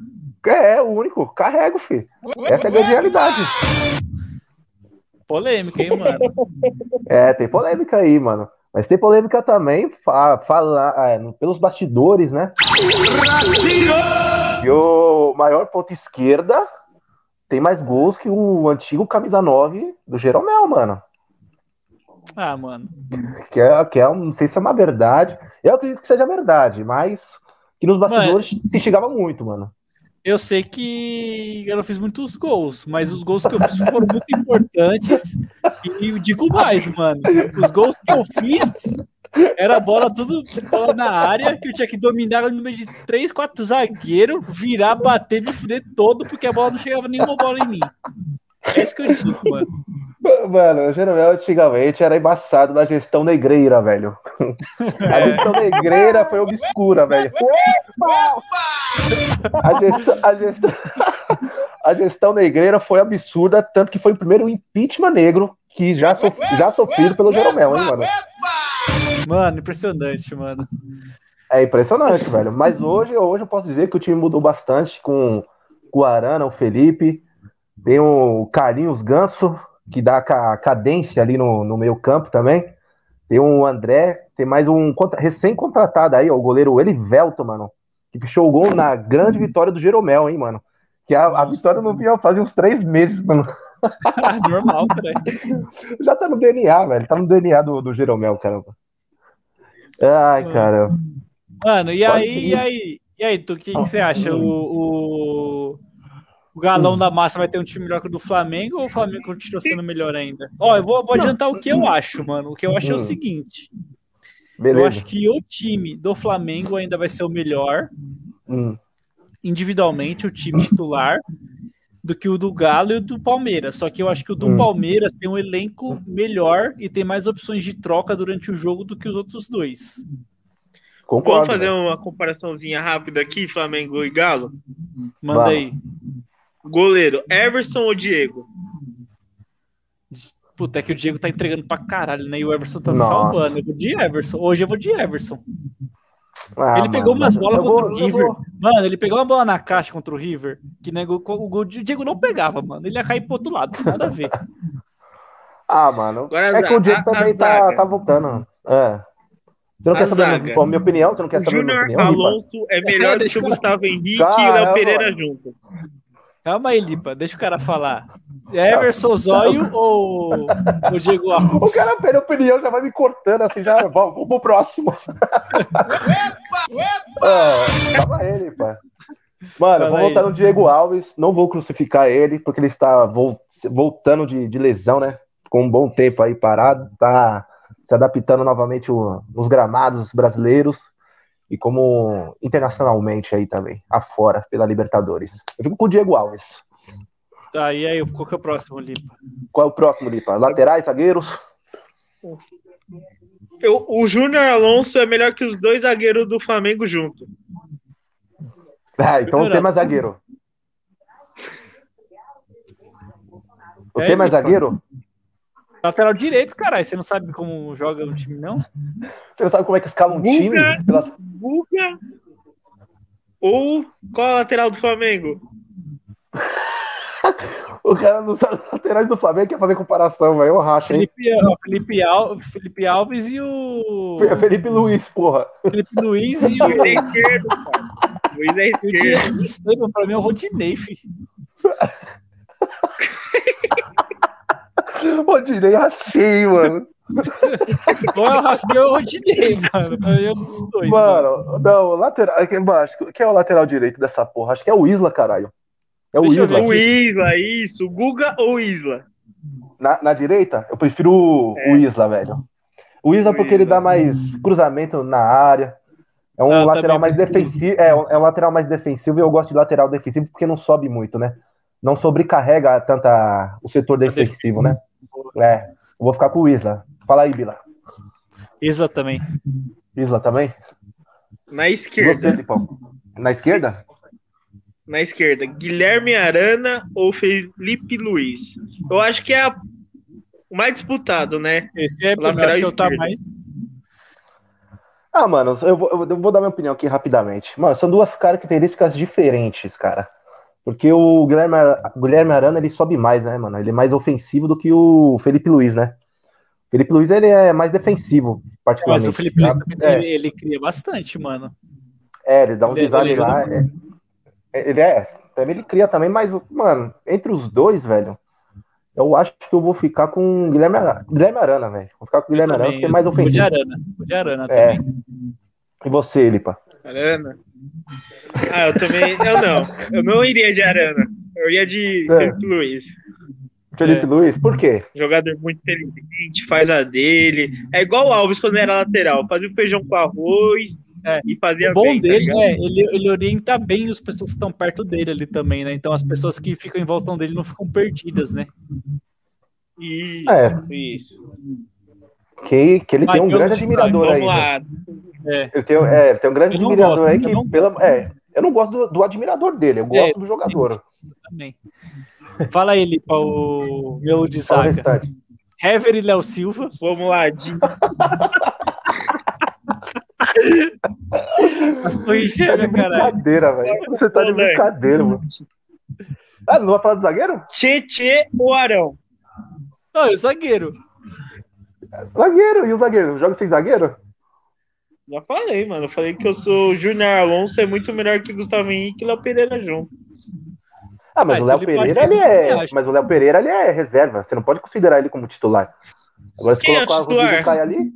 É, é, o único. Carrego, filho. Essa é a grande realidade. Polêmica, hein, mano? É, tem polêmica aí, mano. Mas tem polêmica também, fa- fala, é, pelos bastidores, né? E o maior ponta esquerda tem mais gols que o antigo camisa nove do Jeromel, mano. Ah, mano. Que é, que é, não sei se é uma verdade. Eu acredito que seja verdade, mas que nos bastidores mano, se chegava muito, mano. Eu sei que eu não fiz muitos gols, mas os gols que eu fiz foram muito importantes. E digo mais, mano. Os gols que eu fiz era bola tudo bola na área, que eu tinha que dominar no meio de três, quatro zagueiros, virar, bater, me fuder todo, porque a bola não chegava nenhuma bola em mim. É isso que eu digo, mano. Mano, o Jeromel antigamente era embaçado na gestão negreira, velho. A gestão negreira foi obscura, velho. A gestão, a, gestão, a gestão negreira foi absurda, tanto que foi o primeiro impeachment negro que já, sof, já sofrido pelo Jeromel, hein, mano? Mano, impressionante, mano. É impressionante, velho. Mas hoje, hoje eu posso dizer que o time mudou bastante com, com o Arana, o Felipe, tem o Carlinhos Ganso, que dá a cadência ali no, no meio campo também. Tem o André, tem mais um recém-contratado aí, ó, o goleiro Elivelto, mano, que fechou o gol na grande vitória do Jeromel, hein, mano. Que a, a vitória não vinha fazer uns três meses, mano. Normal, cara. Já tá no D N A, velho. Tá no D N A do, do Jeromel, caramba. Ai, cara. Mano, e aí, Pode... e aí? E aí, tu, o que você acha? O... o... O galão da massa vai ter um time melhor que o do Flamengo ou o Flamengo continua sendo melhor ainda? Ó, eu vou, vou adiantar o que eu acho, mano. O que eu acho é o seguinte. Beleza. Eu acho que o time do Flamengo ainda vai ser o melhor, hum. individualmente, o time titular, do que o do Galo e o do Palmeiras. Só que eu acho que o do hum. Palmeiras tem um elenco melhor e tem mais opções de troca durante o jogo do que os outros dois. Concordo. Vamos fazer uma comparaçãozinha rápida aqui, Flamengo e Galo? Manda Vá. aí. Goleiro, Everson ou Diego? Puta, é que o Diego tá entregando pra caralho, né? E o Everson tá Nossa. salvando. Eu vou de Everson. Hoje eu vou de Everson. Ah, ele pegou mano, umas bolas contra vou, o River. Vou... Mano, ele pegou uma bola na caixa contra o River, que né, o, o, o Diego não pegava, mano. Ele ia cair pro outro lado, nada a ver. Ah, mano. Agora, é que o Diego a, também a tá, tá voltando. É. Você não a quer saber minha, a minha opinião? Você não quer saber Júnior a minha opinião? Júnior Alonso é melhor do que o Gustavo Henrique Caramba, e o Léo Pereira mano. junto. Calma aí, Lipa, deixa o cara falar. Everson Zóio ou o Diego Alves? O cara perde opinião, já vai me cortando assim, já vamos pro próximo. Epa, epa! Calma aí, Lipa. Mano, Fala vou aí. voltar no Diego Alves, não vou crucificar ele, porque ele está voltando de, de lesão, né? Com um bom tempo aí parado, tá se adaptando novamente nos gramados brasileiros. E como internacionalmente aí também, afora, pela Libertadores. Eu fico com o Diego Alves. Tá, e aí, qual que é o próximo, Lipa? Qual é o próximo, Lipa? Laterais, zagueiros? Eu, o Júnior Alonso é melhor que os dois zagueiros do Flamengo junto. Ah, então não tem mais zagueiro. Não é, tem mais Lipa. zagueiro? Lateral direito, caralho. Você não sabe como joga um time, não? Você não sabe como é que escala um Buga, time? Pelas... Buga. Ou qual é a lateral do Flamengo? O cara dos laterais do Flamengo quer fazer comparação, velho. Eu racho, hein? Felipe, Al... Felipe Alves e o... Filipe Luís, porra. Filipe Luís e o... Luiz é esquerdo, cara. Luiz é esquerdo. Luiz é esquerdo. Pra mim é o Rodinei, filho. O Rodinei achei, mano. Ou eu rachei ou o Rodinei, mano. Eu dos dois. Mano, mano. não, o lateral. Quem é o lateral direito dessa porra? Acho que é o Isla, caralho. É o Deixa Isla. O Isla, isso. Guga ou Isla? Na, na direita? Eu prefiro o, é. o Isla, velho. O Isla o porque Isla. ele dá mais cruzamento na área. É um não, lateral mais defensivo. É, é um lateral mais defensivo e eu gosto de lateral defensivo porque não sobe muito, né? Não sobrecarrega tanto a, o setor defensivo, né? É, eu vou ficar com o Isla. Fala aí, Bila. Isla também. Isla também? Na esquerda. Você, Lipão. Na esquerda? Na esquerda. Guilherme Arana ou Filipe Luís? Eu acho que é a... o mais disputado, né? Esse é o lateral que eu tá mais... Ah, mano, eu vou, eu vou dar minha opinião aqui rapidamente. Mano, são duas características diferentes, cara. Porque o Guilherme, Guilherme Arana, ele sobe mais, né, mano? Ele é mais ofensivo do que o Filipe Luís, né? O Filipe Luís, ele é mais defensivo, particularmente. Mas o Filipe Luís também, é. ele, ele cria bastante, mano. É, ele dá um design lá. É, ele é, também ele cria também, mas, mano, entre os dois, velho, eu acho que eu vou ficar com o Guilherme Arana, Guilherme Arana velho. Vou ficar com o Guilherme também, Arana, porque é mais ofensivo. O de Arana, o de Arana também. É. E você, Lipa? Arana? Ah, eu também... Eu não. Eu não iria de Arana. Eu ia de é. Filipe Luís. Filipe é. Luís? Por quê? Jogador muito inteligente, faz a dele. É igual o Alves quando era lateral. Fazia o feijão com arroz é. e fazia o bom bem, dele, tá é, ele, ele orienta bem as pessoas que estão perto dele ali também, né? Então as pessoas que ficam em volta dele não ficam perdidas, né? Isso. É. Isso. Que, que ele Mas tem um grande admirador aí. Né? É. Ele tem, é, ele tem um grande admirador gosto, aí que... Não... Pela, é, eu não gosto do, do admirador dele, eu gosto é, do jogador. Também. Fala aí, Lipa, o meu de zaga. Hever e Léo Silva. Vamos lá, Dinho. Mas tô enxerga, caralho. Brincadeira, velho. Você tá de brincadeira, mano. Ah, não vai falar do zagueiro? Tietê ou Arão? Não, é o zagueiro. Zagueiro, e o zagueiro? Joga sem zagueiro? Já falei, mano. Eu falei que eu sou o Júnior Alonso, é muito melhor que o Gustavo Henrique e o Léo Pereira junto. Ah, mas, mas o Léo Pereira, ele é... Mas o Léo Pereira, ele é reserva. Você não pode considerar ele como titular. Agora, se colocar é o Rodrigo Caio ali... Rodrigo,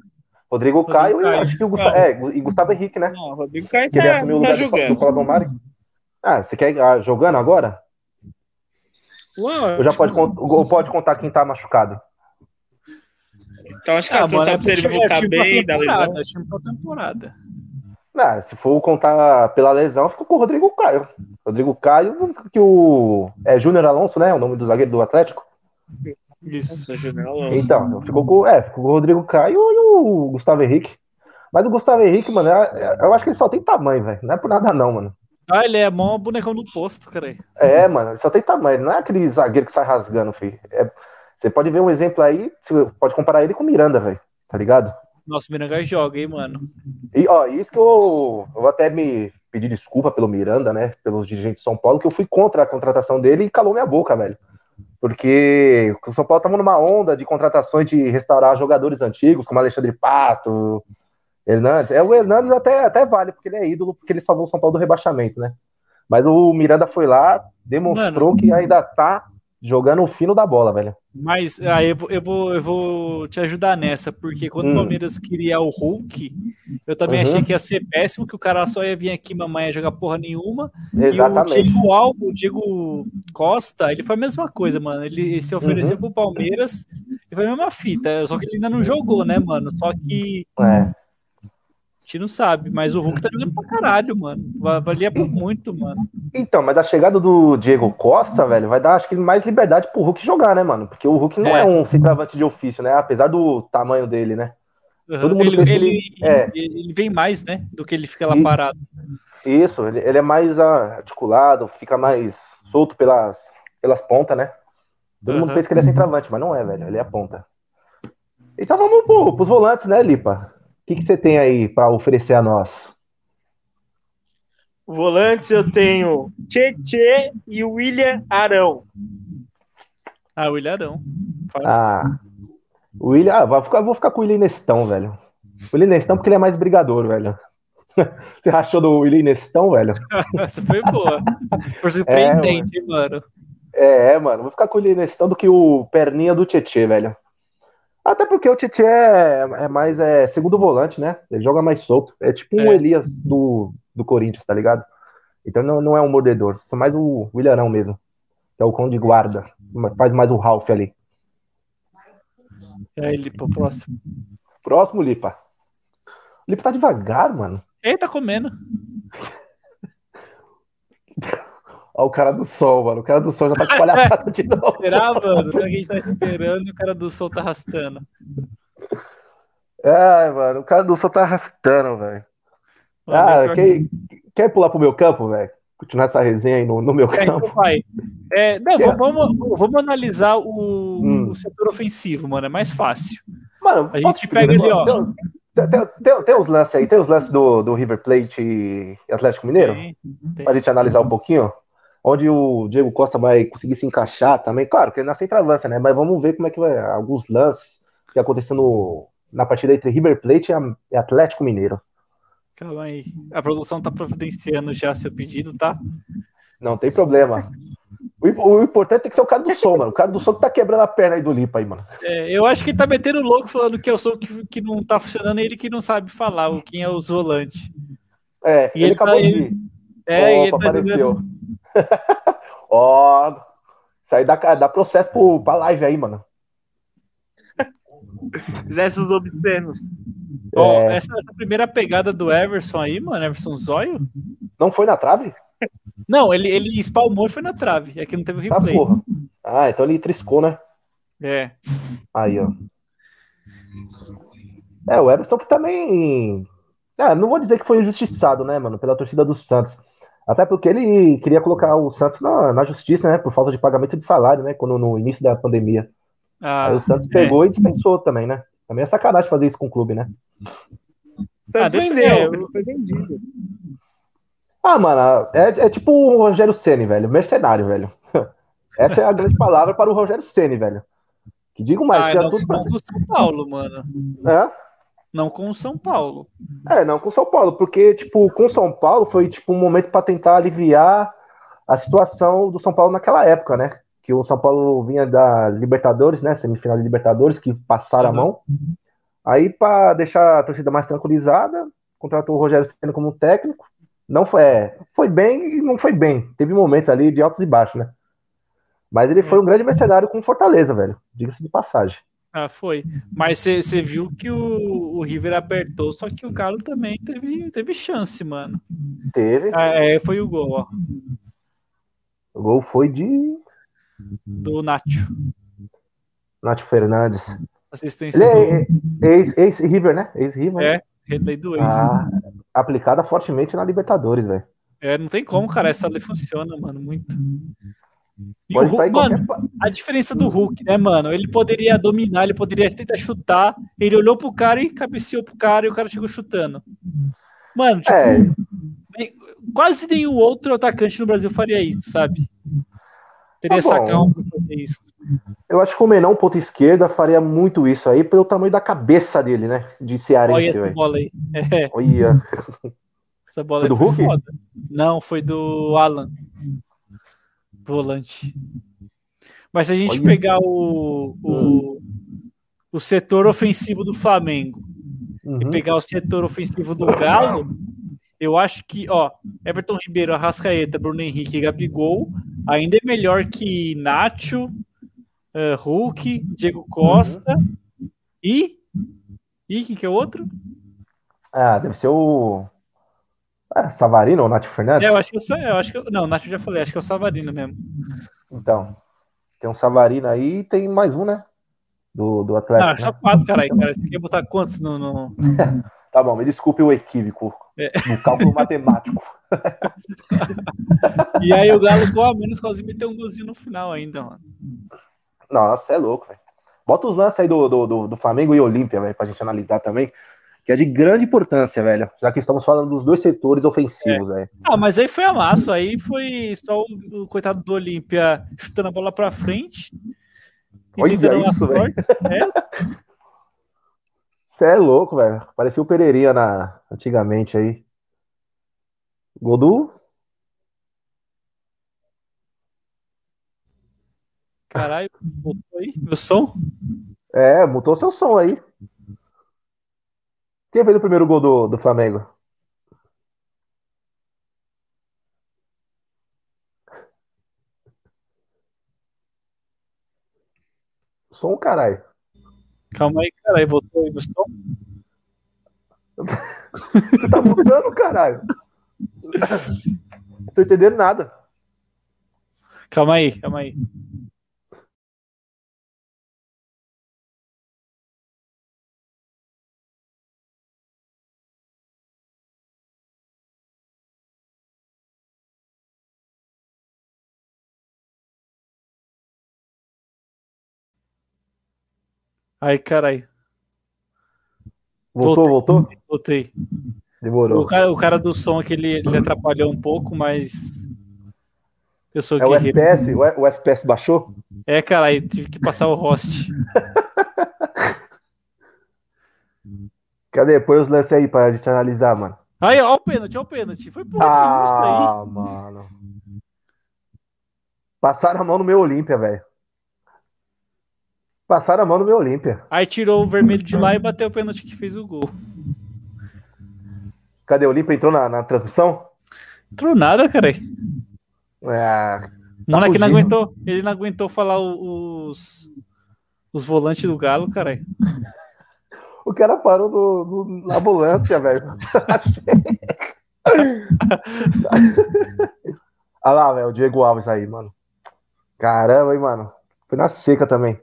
Rodrigo Caio, Caio e acho que o Gustavo... É, e Gustavo Henrique, né? Não, o Rodrigo Caio tá, tá o jogando. Do ah, você quer ah, jogando agora? Uau, eu já pode, que... pode contar quem tá machucado. Então acho que ah, a mano, sabe é se ele voltar é, bem da lesão. Temporada. Não, se for contar pela lesão, ficou com o Rodrigo Caio. Rodrigo Caio, que o... É Júnior Alonso, né? O nome do zagueiro do Atlético. Isso, Júnior Alonso. Então, ficou com, é, ficou com o Rodrigo Caio e o Gustavo Henrique. Mas o Gustavo Henrique, mano, eu acho que ele só tem tamanho, velho. Não é por nada não, mano. Ah, ele é mó bonecão do posto, cara. É, mano, ele só tem tamanho. Não é aquele zagueiro que sai rasgando, filho. É... Você pode ver um exemplo aí, você pode comparar ele com o Miranda, velho, tá ligado? Nossa, o Miranda joga, hein, mano? E, ó, isso que eu, eu vou até me pedir desculpa pelo Miranda, né, pelos dirigentes de São Paulo, que eu fui contra a contratação dele e calou minha boca, velho. Porque o São Paulo tava numa onda de contratações de restaurar jogadores antigos, como Alexandre Pato, Hernandes. É, o Hernandes até, até vale, porque ele é ídolo, porque ele salvou o São Paulo do rebaixamento, né? Mas o Miranda foi lá, demonstrou mano. que ainda tá... jogando o fino da bola, velho. Mas aí eu vou, eu vou, eu vou te ajudar nessa, porque quando hum. o Palmeiras queria o Hulk, eu também uhum. achei que ia ser péssimo, que o cara só ia vir aqui, mamãe ia jogar porra nenhuma. Exatamente. E o Diego Alba, o Diego Costa, ele foi a mesma coisa, mano. Ele, ele se ofereceu uhum. pro Palmeiras, ele foi a mesma fita, só que ele ainda não jogou, né, mano? Só que... É. A gente não sabe, mas o Hulk tá jogando pra caralho, mano. Valia por muito, mano. Então, mas a chegada do Diego Costa, velho, vai dar, acho que, mais liberdade pro Hulk jogar, né, mano? Porque o Hulk não é, é um centroavante de ofício, né? Apesar do tamanho dele, né? Uhum. Todo mundo ele, pensa ele, ele, é. ele vem mais, né? Do que ele fica lá e, parado. Isso, ele, ele é mais articulado, fica mais solto pelas, pelas pontas, né? Todo uhum. mundo pensa que ele é centroavante, mas não é, velho. Ele é a ponta. Então vamos pro, pros volantes, né, Lipa? O que você tem aí para oferecer a nós? Volantes eu tenho Tietê e Willian Arão. Ah, Willian Arão. Fácil. Ah, Willian... ah vou, ficar, vou ficar com o Willian Nestão, velho. O Willian Nestão porque ele é mais brigador, velho. Você rachou do Willian Nestão, velho? Essa foi boa. Por surpreendente, é, mano. É, mano. Vou ficar com o Willian Nestão do que o perninha do Tietê, velho. Até porque o Tietê é, é mais é, segundo volante, né? Ele joga mais solto. É tipo é. um Elias do, do Corinthians, tá ligado? Então não, não é um mordedor. Só mais o Willian Arão mesmo. Que é o cão de guarda. Faz mais o Ralf ali. E aí, Lipa, próximo. Próximo, Lipa. O Lipa tá devagar, mano. Ele tá comendo. Olha o cara do sol, mano. O cara do sol já tá com palhaçada de novo. Será, mano? Será que a gente tá esperando e o cara do sol tá arrastando? Ai, mano. O cara do sol tá arrastando, velho. Cara, quer, quer pular pro meu campo, velho? Continuar essa resenha aí no, no meu é, campo. Vai. É, não, é. Vamos, vamos analisar o, hum. o setor ofensivo, mano. É mais fácil. Mano, a gente pega ali, ó. Tem, tem, tem, tem uns lances aí, tem os lances do, do River Plate e Atlético Mineiro. Tem, tem. Pra gente analisar um pouquinho. Onde o Diego Costa vai conseguir se encaixar também. Claro, que ele nasce entrelança, né? Mas vamos ver como é que vai. Alguns lances que acontecendo na partida entre River Plate e Atlético Mineiro. Calma aí. A produção tá providenciando já seu pedido, tá? Não tem problema. O, o importante é que ser o cara do som, mano. O cara do som que tá quebrando a perna aí do Lipa aí, mano. É, eu acho que ele tá metendo louco falando que é o som que, que não tá funcionando, ele que não sabe falar o quem é os volantes. É, e ele, ele acabou tá, de vir. É, opa, ele tá apareceu. Dizendo... Ó, oh, isso aí dá, dá processo pro, pra live aí, mano. Gestos obscenos. É... Oh, essa, essa primeira pegada do Everson aí, mano, Everson Zóio. Não foi na trave? Não, ele, ele espalmou e foi na trave. É que não teve o replay. Ah, porra. Ah, então ele triscou, né? É. Aí, ó. É, o Everson que também... Ah, não vou dizer que foi injustiçado, né, mano, pela torcida do Santos. Até porque ele queria colocar o Santos na, na justiça, né? Por falta de pagamento de salário, né? Quando no início da pandemia. Ah, aí o Santos é. pegou e dispensou também, né? Também é sacanagem fazer isso com o clube, né? Santos ah, vendeu, ele foi vendido. Ah, mano, é, é tipo o Rogério Ceni, velho. Mercenário, velho. Essa é a grande palavra para o Rogério Ceni, velho. Que digo mais, ah, não, tudo pra... com o São Paulo, mano. É? Não com o São Paulo. É, não com o São Paulo, porque, tipo, com o São Paulo foi, tipo, um momento para tentar aliviar a situação do São Paulo naquela época, né? Que o São Paulo vinha da Libertadores, né? Semifinal de Libertadores, que passaram uhum. a mão. Aí, para deixar a torcida mais tranquilizada, contratou o Rogério Ceni como técnico. Não foi, é, foi bem e não foi bem. Teve momentos ali de altos e baixos, né? Mas ele foi um grande mercenário com Fortaleza, velho. Diga-se de passagem. Ah, foi. Mas você viu que o, o River apertou, só que o Galo também teve, teve chance, mano. Teve. Ah, é, foi o gol, ó. O gol foi de... do Nacho. Nacho Fernandes. Assistência Ele do... é, é, é, ex-River, né? Ex-River. É, rede do ex. Ah, aplicada fortemente na Libertadores, velho. É, não tem como, cara. Essa lei funciona, mano, muito. E Hulk, mano, qualquer... a diferença do Hulk, né, mano? Ele poderia dominar, ele poderia tentar chutar. Ele olhou pro cara e cabeceou pro cara e o cara chegou chutando. Mano, tipo, é... quase nenhum outro atacante no Brasil faria isso, sabe? Teria tá sacão pra fazer isso. Eu acho que o Menão, ponta esquerda, faria muito isso aí pelo tamanho da cabeça dele, né? De cearense, velho. Olha essa bola aí. É. Olha. Essa bola foi do foi Hulk? Foda. Não, foi do Alan. Volante. Mas se a gente Olha. pegar o, o, o setor ofensivo do Flamengo uhum. e pegar o setor ofensivo do Galo, eu acho que, ó, Everton Ribeiro, Arrascaeta, Bruno Henrique e Gabigol ainda é melhor que Nacho, uh, Hulk, Diego Costa uhum. e... e quem que é o outro? Ah, deve ser o... Ah, Savarino ou Nacho Fernandes? É, eu acho que eu, eu acho que eu, não, Nacho já falei, acho que é o Savarino mesmo. Então, tem um Savarino aí e tem mais um, né? Do, do Atlético. Ah, só quatro, caralho, cara. Você quer botar quantos no... no... Tá bom, me desculpe o equívoco. É. No cálculo matemático. E aí o Galo, pelo menos, quase meteu um golzinho no final ainda, mano. Nossa, é louco, velho. Bota os lances aí do, do, do, do Flamengo e Olímpia, velho, pra gente analisar também. Que é de grande importância, velho. Já que estamos falando dos dois setores ofensivos, é. velho. Ah, mas aí foi amasso. Aí foi só o, o coitado do Olímpia chutando a bola pra frente. Olha isso, velho. Você é. é louco, velho. Parecia o Pereirinha na... antigamente aí. Gol do... Caralho, botou aí meu som? É, botou seu som aí. Quem fez o primeiro gol do, do Flamengo? Som, caralho. Calma aí, caralho. Voltou aí no som? Você tá mudando, caralho. Não tô entendendo nada. Calma aí, calma aí. Ai, caralho. Voltou, voltei. voltou? Voltei. Demorou. O cara, o cara do som aqui, ele, ele atrapalhou um pouco, mas... Eu sou é guerreiro. O F P S? O F P S baixou? É, caralho, tive que passar o host. Cadê? Põe os lances aí pra gente analisar, mano. Aí, ó, o pênalti, ó o pênalti. Foi porra, ah, aí. Mano. Passaram a mão no meu Olímpia, velho. Passaram a mão no meu Olímpia. Aí tirou o vermelho de lá e bateu o pênalti que fez o gol. Cadê? O Olímpia entrou na, na transmissão? Entrou nada, cara. É, tá o moleque não aguentou, ele não aguentou falar os, os volantes do Galo, caralho. O cara parou do, do, na ambulância, velho. Olha lá, velho, o Diego Alves aí, mano. Caramba, hein, mano. Foi na seca também.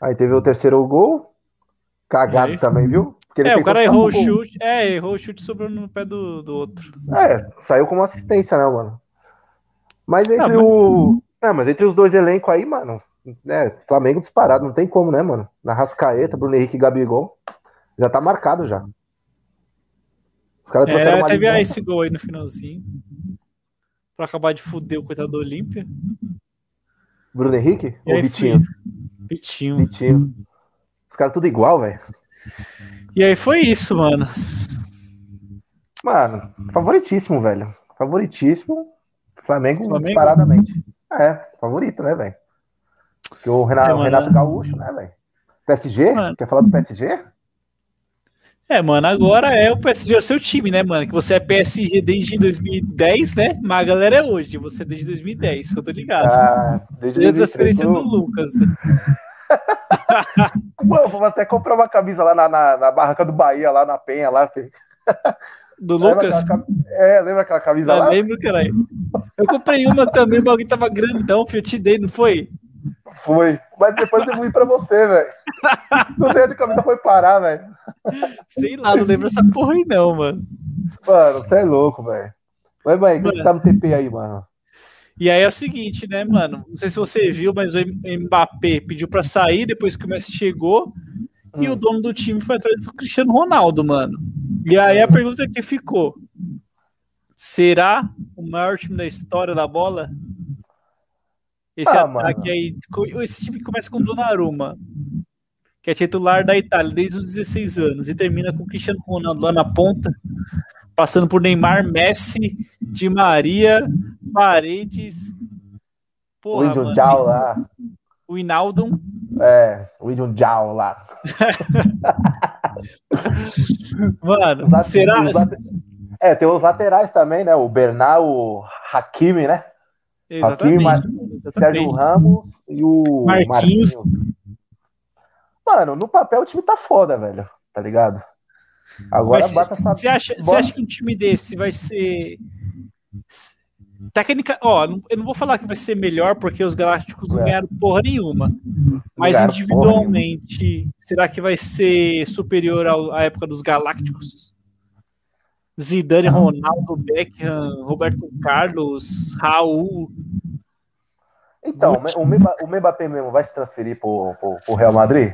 Aí teve o terceiro gol. Cagado aí também, viu? Ele é, o cara errou o chute. É, errou o chute e sobrou no pé do, do outro. É, saiu com uma assistência, né, mano? Mas entre, ah, o... mas... É, mas entre os dois elencos aí, mano, né, Flamengo disparado, não tem como, né, mano? Na Rascaeta, Bruno Henrique e Gabigol, já tá marcado já. Os caras trouxeram é, uma teve esse gol aí no finalzinho, pra acabar de fuder o coitado do Olímpia. Bruno Henrique e ou Vitinho? Vitinho. Vitinho. Os caras tudo igual, velho. E aí foi isso, mano. Mano, favoritíssimo, velho. Favoritíssimo. Flamengo, Flamengo disparadamente. É, favorito, né, velho? Porque o Renato, é, mano, o Renato Gaúcho, né, velho? P S G? Mano. Quer falar do P S G? É, mano, agora é o P S G, é o seu time, né, mano? Que você é P S G desde dois mil e dez, né? Mas a galera é hoje, você é desde dois mil e dez, que eu tô ligado. Ah, desde dois mil e três, a transferência do Lucas, né? Mano, vou até comprar uma camisa lá na, na, na barraca do Bahia, lá na Penha, lá, filho. Do lembra Lucas? Aquela, é, lembra aquela camisa ah, lá? Lembro, caralho. Eu comprei uma também, mas alguém tava grandão, filho, eu te dei, não foi? Foi, mas depois eu devolvi pra você, velho. Não sei onde a camisa foi parar, velho. Sei lá, não lembro essa porra aí não, mano. Mano, você é louco, velho. Mas, mãe, quem tá no T P aí, mano? E aí é o seguinte, né, mano? Não sei se você viu, mas o Mbappé pediu pra sair depois que o Messi chegou. Hum. E o dono do time foi atrás do Cristiano Ronaldo, mano. E aí a pergunta que ficou: será o maior time da história da bola? Esse ah, ataque mano. aí. Esse time começa com o Donnarumma, que é titular da Itália desde os dezesseis anos, e termina com o Cristiano Ronaldo lá na ponta, passando por Neymar, Messi, Di Maria, Paredes, porra, o Injunjau lá. O Inaldo. É, o Injunjau lá. Mano, later... será? Later... É, tem os laterais também, né? O Bernal, o Hakimi, né? Exatamente. Hakimi, Mar... Exatamente. Sérgio Ramos e o Marquinhos. Marquinhos. Mano, no papel o time tá foda, velho. Tá ligado? Agora basta saber. Você acha, acha que um time desse vai ser... Técnica, ó, eu não vou falar que vai ser melhor porque os Galácticos não ganharam porra nenhuma, mas individualmente, será que vai ser superior ao, à época dos Galácticos? Zidane, Ronaldo, Beckham, Roberto Carlos, Raul. Então, o Mbappé mesmo vai se transferir pro, pro, pro Real Madrid?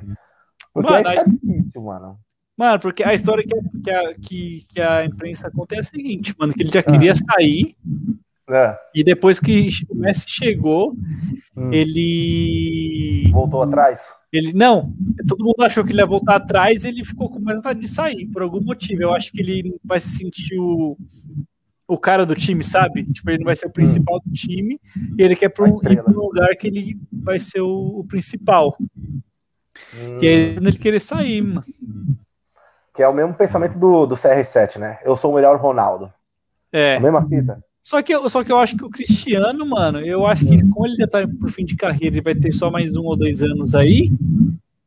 Porque mano, aí tá difícil, mano. Mano, porque a história que a, que, que a imprensa conta é a seguinte, mano, que ele já queria sair. É. E depois que o Messi chegou, hum. ele... Voltou atrás? Ele, não, todo mundo achou que ele ia voltar atrás e ele ficou com mais vontade de sair, por algum motivo. Eu acho que ele vai se sentir o, o cara do time, sabe? Tipo, ele não vai ser o principal hum. do time e ele quer pro, ir para um lugar que ele vai ser o, o principal. Hum. E aí ele querer sair, mano. Que é o mesmo pensamento do, do C R sete, né? Eu sou o melhor Ronaldo. É. A mesma fita. Só que, eu, só que eu acho que o Cristiano, mano, eu acho que como ele já tá por fim de carreira, ele vai ter só mais um ou dois anos aí,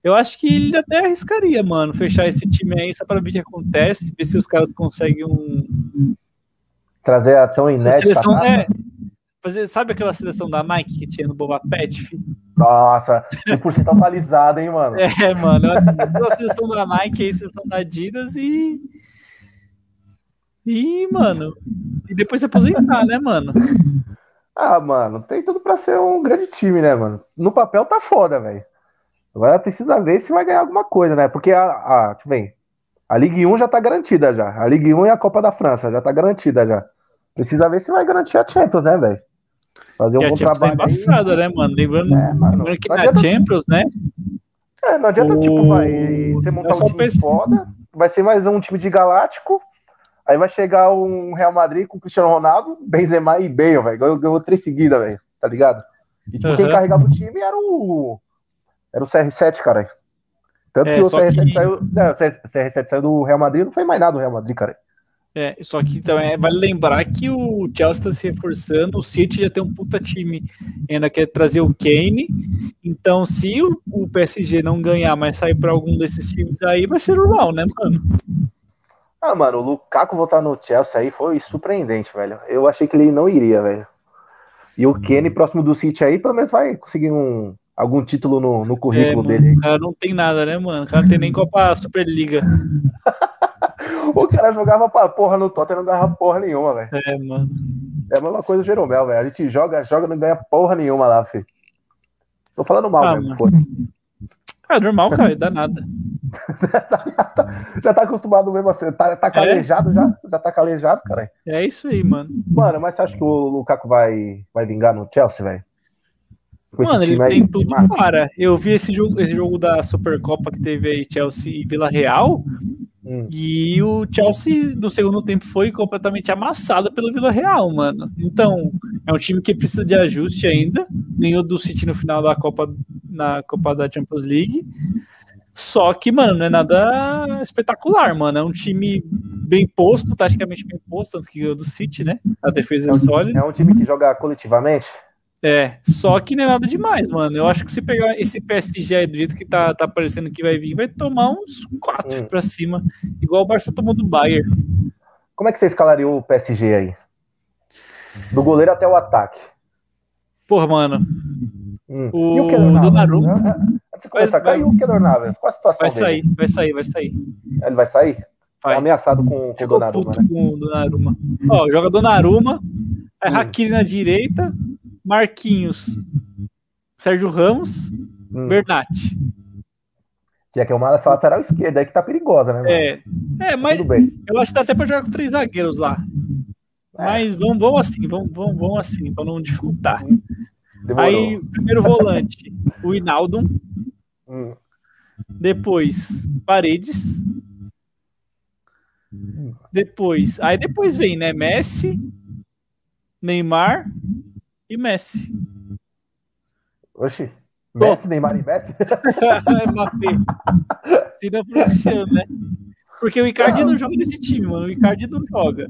eu acho que ele até arriscaria, mano, fechar esse time aí só pra ver o que acontece, ver se os caras conseguem um... Trazer a tão inédita... É, fazer, sabe aquela seleção da Nike que tinha no Boba Pet? Nossa, cem por cento atualizada, hein, mano? É, mano, a seleção da Nike, a seleção da Adidas e... Ih, mano, e depois se aposentar, né, mano? Ah, mano, tem tudo pra ser um grande time, né, mano? No papel tá foda, velho. Agora precisa ver se vai ganhar alguma coisa, né? Porque a, a, deixa eu ver, a Ligue um já tá garantida já. A Ligue um e a Copa da França já tá garantida já. Precisa ver se vai garantir a Champions, né, velho? Fazer um e bom a trabalho. É embaçada, né, mano? Lembrando, é, mano, lembrando que na adianta... Champions, né? É, não adianta, o... tipo, vai você montar um time pensei... foda, vai ser mais um time de galáctico, aí vai chegar um Real Madrid com Cristiano Ronaldo, Benzema e Bale, velho. Ganhou três seguidas, velho, tá ligado? E tipo, uhum. quem carregava o time era o... Era o C R sete, cara. Tanto é, que o C R sete, que... Saiu... Não, o C R sete saiu do Real Madrid, não foi mais nada do Real Madrid, cara. É, só que também então, vale lembrar que o Chelsea está se reforçando, o City já tem um puta time, ainda quer trazer o Kane, então se o, o P S G não ganhar, mas sair para algum desses times aí, vai ser normal, né, mano? Ah, mano, o Lukaku voltar no Chelsea aí foi surpreendente, velho. Eu achei que ele não iria, velho. E o Kane próximo do City aí, pelo menos vai conseguir um... algum título no, no currículo é, mano, dele. O cara não tem nada, né, mano? O cara não tem nem Copa Superliga. O cara jogava pra porra no Tottenham e não ganhava porra nenhuma, velho. É, mano. É a mesma coisa do Jeromel, velho. A gente joga, joga e não ganha porra nenhuma lá, filho. Tô falando mal, ah, mesmo, pô. Ah, normal, cara. Dá nada. Já tá acostumado mesmo assim. Tá, tá calejado é? já. Já tá calejado, cara. É isso aí, mano. Mano, mas você acha que o Lukaku vai, vai vingar no Chelsea, velho? Mano, ele tem tudo para. Eu vi esse jogo, esse jogo da Supercopa que teve aí Chelsea e Vila Real. Hum. E o Chelsea no segundo tempo foi completamente amassado pelo Vila Real, mano. Então, é um time que precisa de ajuste ainda. Ganhou do City no final da Copa, na Copa da Champions League. Só que, mano, não é nada espetacular, mano. É um time bem posto, taticamente bem posto, tanto que ganhou do City, né? A defesa é, um, é sólida. É um time que joga coletivamente? É, só que não é nada demais, mano. Eu acho que se pegar esse P S G aí do jeito que tá, tá parecendo que vai vir, vai tomar uns quatro hum. pra cima. Igual o Barça tomou do Bayern. Como é que você escalaria o P S G aí? Do goleiro até o ataque. Porra, mano. Hum. O, e o Donnarumma. Né? Antes de começar, vai, caiu vai, o Keylor Navas. Qual a situação vai sair, dele? Vai sair, vai sair, vai sair. Ele vai sair? Vai. Tá ameaçado com, com o Donnarumma, né? Com o Donnarumma. Ó, joga Donnarumma, aí hum. Hakimi na direita, Marquinhos, Sérgio Ramos, hum. Bernat. Tinha que arrumar essa lateral esquerda aí que tá perigosa, né, mano? É, é mas eu acho que dá até pra jogar com três zagueiros lá. É. Mas vão, vão assim, vão, vão, vão assim, pra não dificultar. Demorou. Aí, primeiro volante, o Hinaldo. Hum. Depois, Paredes. Hum. Depois, aí depois vem, né, Messi, Neymar... E Messi. Oxi. Messi, oh. Neymar e Messi? É, Mbappé. Se não for Cristiano, né? Porque o Icardi não. não joga nesse time, mano. O Icardi não joga.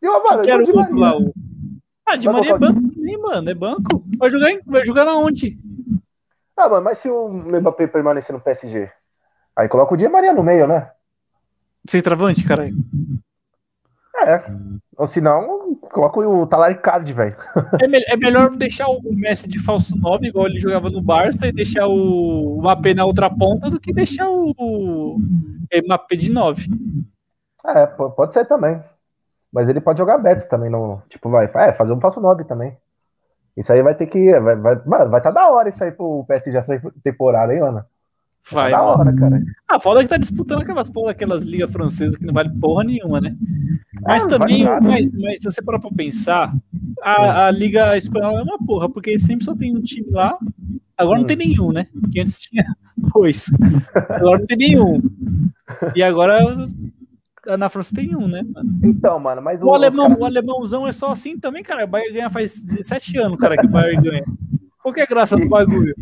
E o Amaro? Que era o outro lá. O... Ah, de Maria é banco também, mano. É banco. Vai jogar, em... Vai jogar na onde? Ah, mano, mas se o Mbappé permanecer no P S G? Aí coloca o Di Maria no meio, né? Sem travante, caralho. É. Ou se não, coloca o Talaricard, velho. É, me- é melhor deixar o Messi de falso nove, igual ele jogava no Barça, e deixar o, o Mbappé na outra ponta, do que deixar o, o Mbappé de nove. É, p- pode ser também. Mas ele pode jogar aberto também. No, tipo, vai é, fazer um falso nove também. Isso aí vai ter que... Vai, vai, mano, vai tá da hora isso aí pro P S G essa temporada, hein, Ana? Vai, da hora, cara. Ah, foda que tá disputando aquelas porra daquelas ligas francesas que não vale porra nenhuma, né? Mas ah, também, vale mas, mas se você parar pra pensar, a, a Liga Espanhola é uma porra, porque sempre só tem um time lá. Agora hum. não tem nenhum, né? Porque antes tinha dois. Agora não tem nenhum. E agora na França tem um, né, mano? Então, mano, mas o. O, alemão, caras... o alemãozão é só assim também, cara. O Bayern ganha faz dezessete anos, cara, que o Bayern ganha. Qual que é a graça do bagulho?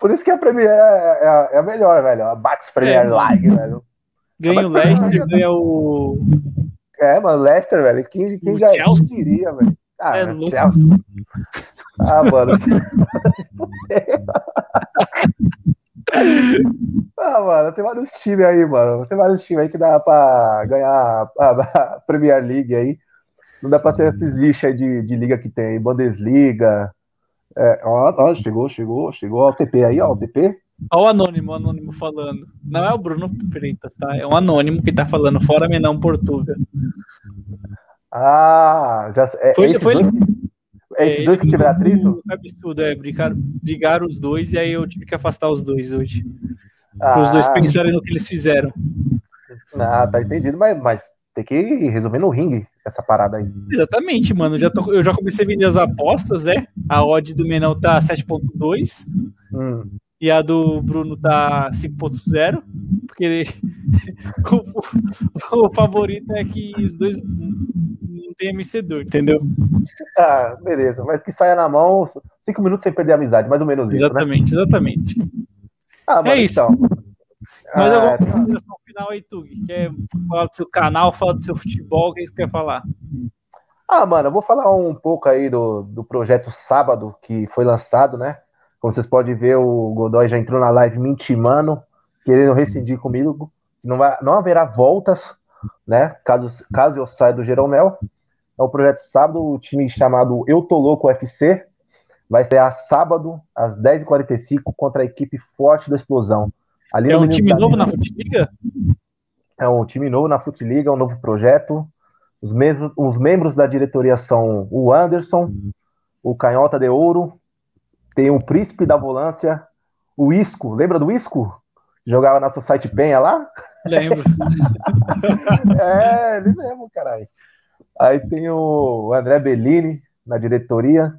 Por isso que a Premier é a, é a melhor, velho. A Bax Premier é, League, velho. Ganha o Leicester, ganha o... É, mano, Leicester, velho. Quem, quem já Chelsea. Diria, velho? Ah, é louco. Chelsea. Ah, mano. Ah, mano, tem vários times aí, mano. Tem vários times aí que dá pra ganhar a Premier League aí. Não dá pra ser esses lixos aí de, de liga que tem. Bundesliga... É, ó, ó, chegou, chegou, chegou o T P aí, ó, o T P. Ó o anônimo, o anônimo falando. Não é o Bruno Freitas, tá? É um anônimo que tá falando, fora Menão Portuga. Ah, já é, foi, é, esses foi dois, É esses dois que tiveram atrito? Absurdo, é. Brigaram, brigaram os dois e aí eu tive que afastar os dois hoje. Ah. Para os dois pensarem no que eles fizeram. Ah, tá entendido, mas, mas tem que resolver no ringue essa parada aí. Exatamente, mano. Já tô, eu já comecei a vender as apostas, né? A odd do Menão tá sete ponto dois. Hum. E a do Bruno tá cinco ponto zero. Porque ele... o, o, o favorito é que os dois não tem vencedor, entendeu? Ah, beleza. Mas que saia na mão, cinco minutos sem perder a amizade, mais ou menos isso, exatamente, né? Exatamente, exatamente. Ah, é isso. Então. Mas ah, eu vou para tá... o final aí, Tug. Quer falar do seu canal, falar do seu futebol, o que você quer falar? Ah, mano, eu vou falar um pouco aí do, do projeto Sábado, que foi lançado, né? Como vocês podem ver, o Godoy já entrou na live me intimando, querendo rescindir comigo. Não, vai, não haverá voltas, né? Caso, caso eu saia do Jeromel. É o projeto Sábado, o time chamado Eu Tô Louco U F C. Vai estrear sábado, às dez e quarenta e cinco, contra a equipe forte do Explosão. Ali é um time novo na Futeliga? É um time novo na Futeliga, um novo projeto. Os, mesmos, os membros da diretoria são o Anderson, o Canhota de Ouro, tem o Príncipe da Volância, o Isco. Lembra do Isco? Jogava na Society Penha lá? Lembro. É, ele mesmo, caralho. Aí tem o André Bellini na diretoria.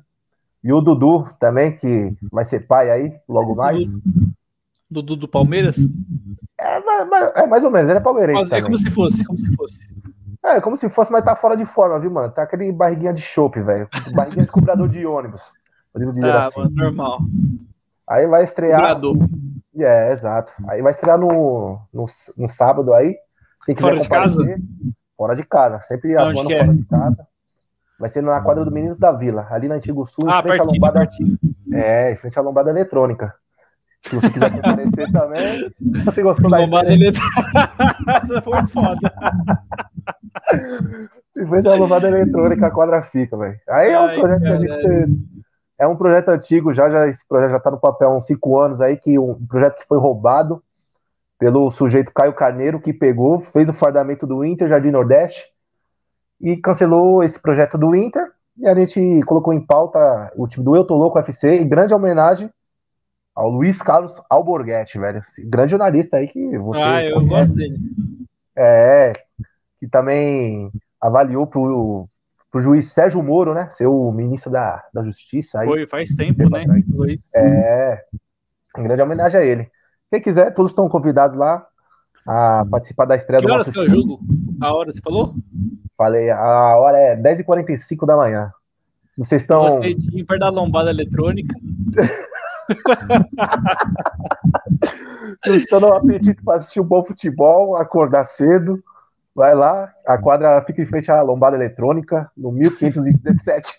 E o Dudu também, que vai ser pai aí, logo mais. Dudu do Palmeiras? É, mas, é mais ou menos, ele é palmeirense. Mas é como se fosse, como se fosse. É, como se fosse, mas tá fora de forma, viu, mano? Tá aquele barriguinha de chope, velho. Barriguinha de cobrador de ônibus. Podemos dizer ah, assim. Mano, normal. Aí vai estrear... Cobrador. É, exato. Aí vai estrear no, no, no sábado aí. Quem quiser fora de casa? Fora de casa. Sempre atuando fora é? de casa. Vai ser na quadra do Meninos da Vila, ali na Antigo Sul, ah, em frente à lombada. Partido. É, em frente à lombada eletrônica. Se você quiser comparecer também, você gostou da lombada eletrônica. Essa foi foda. Em frente à lombada eletrônica, a quadra fica, velho. Aí é um Ai, projeto cara, que a gente... É um projeto antigo, já, já, esse projeto já tá no papel há uns cinco anos aí, que um projeto que foi roubado pelo sujeito Caio Carneiro, que pegou, fez o fardamento do Inter, Jardim Nordeste, e cancelou esse projeto do Inter, e a gente colocou em pauta o time do Eu Tô Louco U F C, em grande homenagem ao Luiz Carlos Alborguete, velho, esse grande jornalista aí que você Ah, eu conhece. Gosto dele. É, que também avaliou pro, pro juiz Sérgio Moro, né, ser o ministro da, da Justiça. Aí, foi, faz tempo, né? Foi. É, em grande homenagem a ele. Quem quiser, todos estão convidados lá a participar da estreia que do nosso time. Que horas que é o jogo? A hora, você falou? Falei, a hora é dez e quarenta e cinco da manhã. Vocês estão... Gostei de perto da lombada eletrônica. Vocês estão no apetite para assistir um bom futebol, acordar cedo. Vai lá, a quadra fica em frente à lombada eletrônica, no mil quinhentos e dezessete.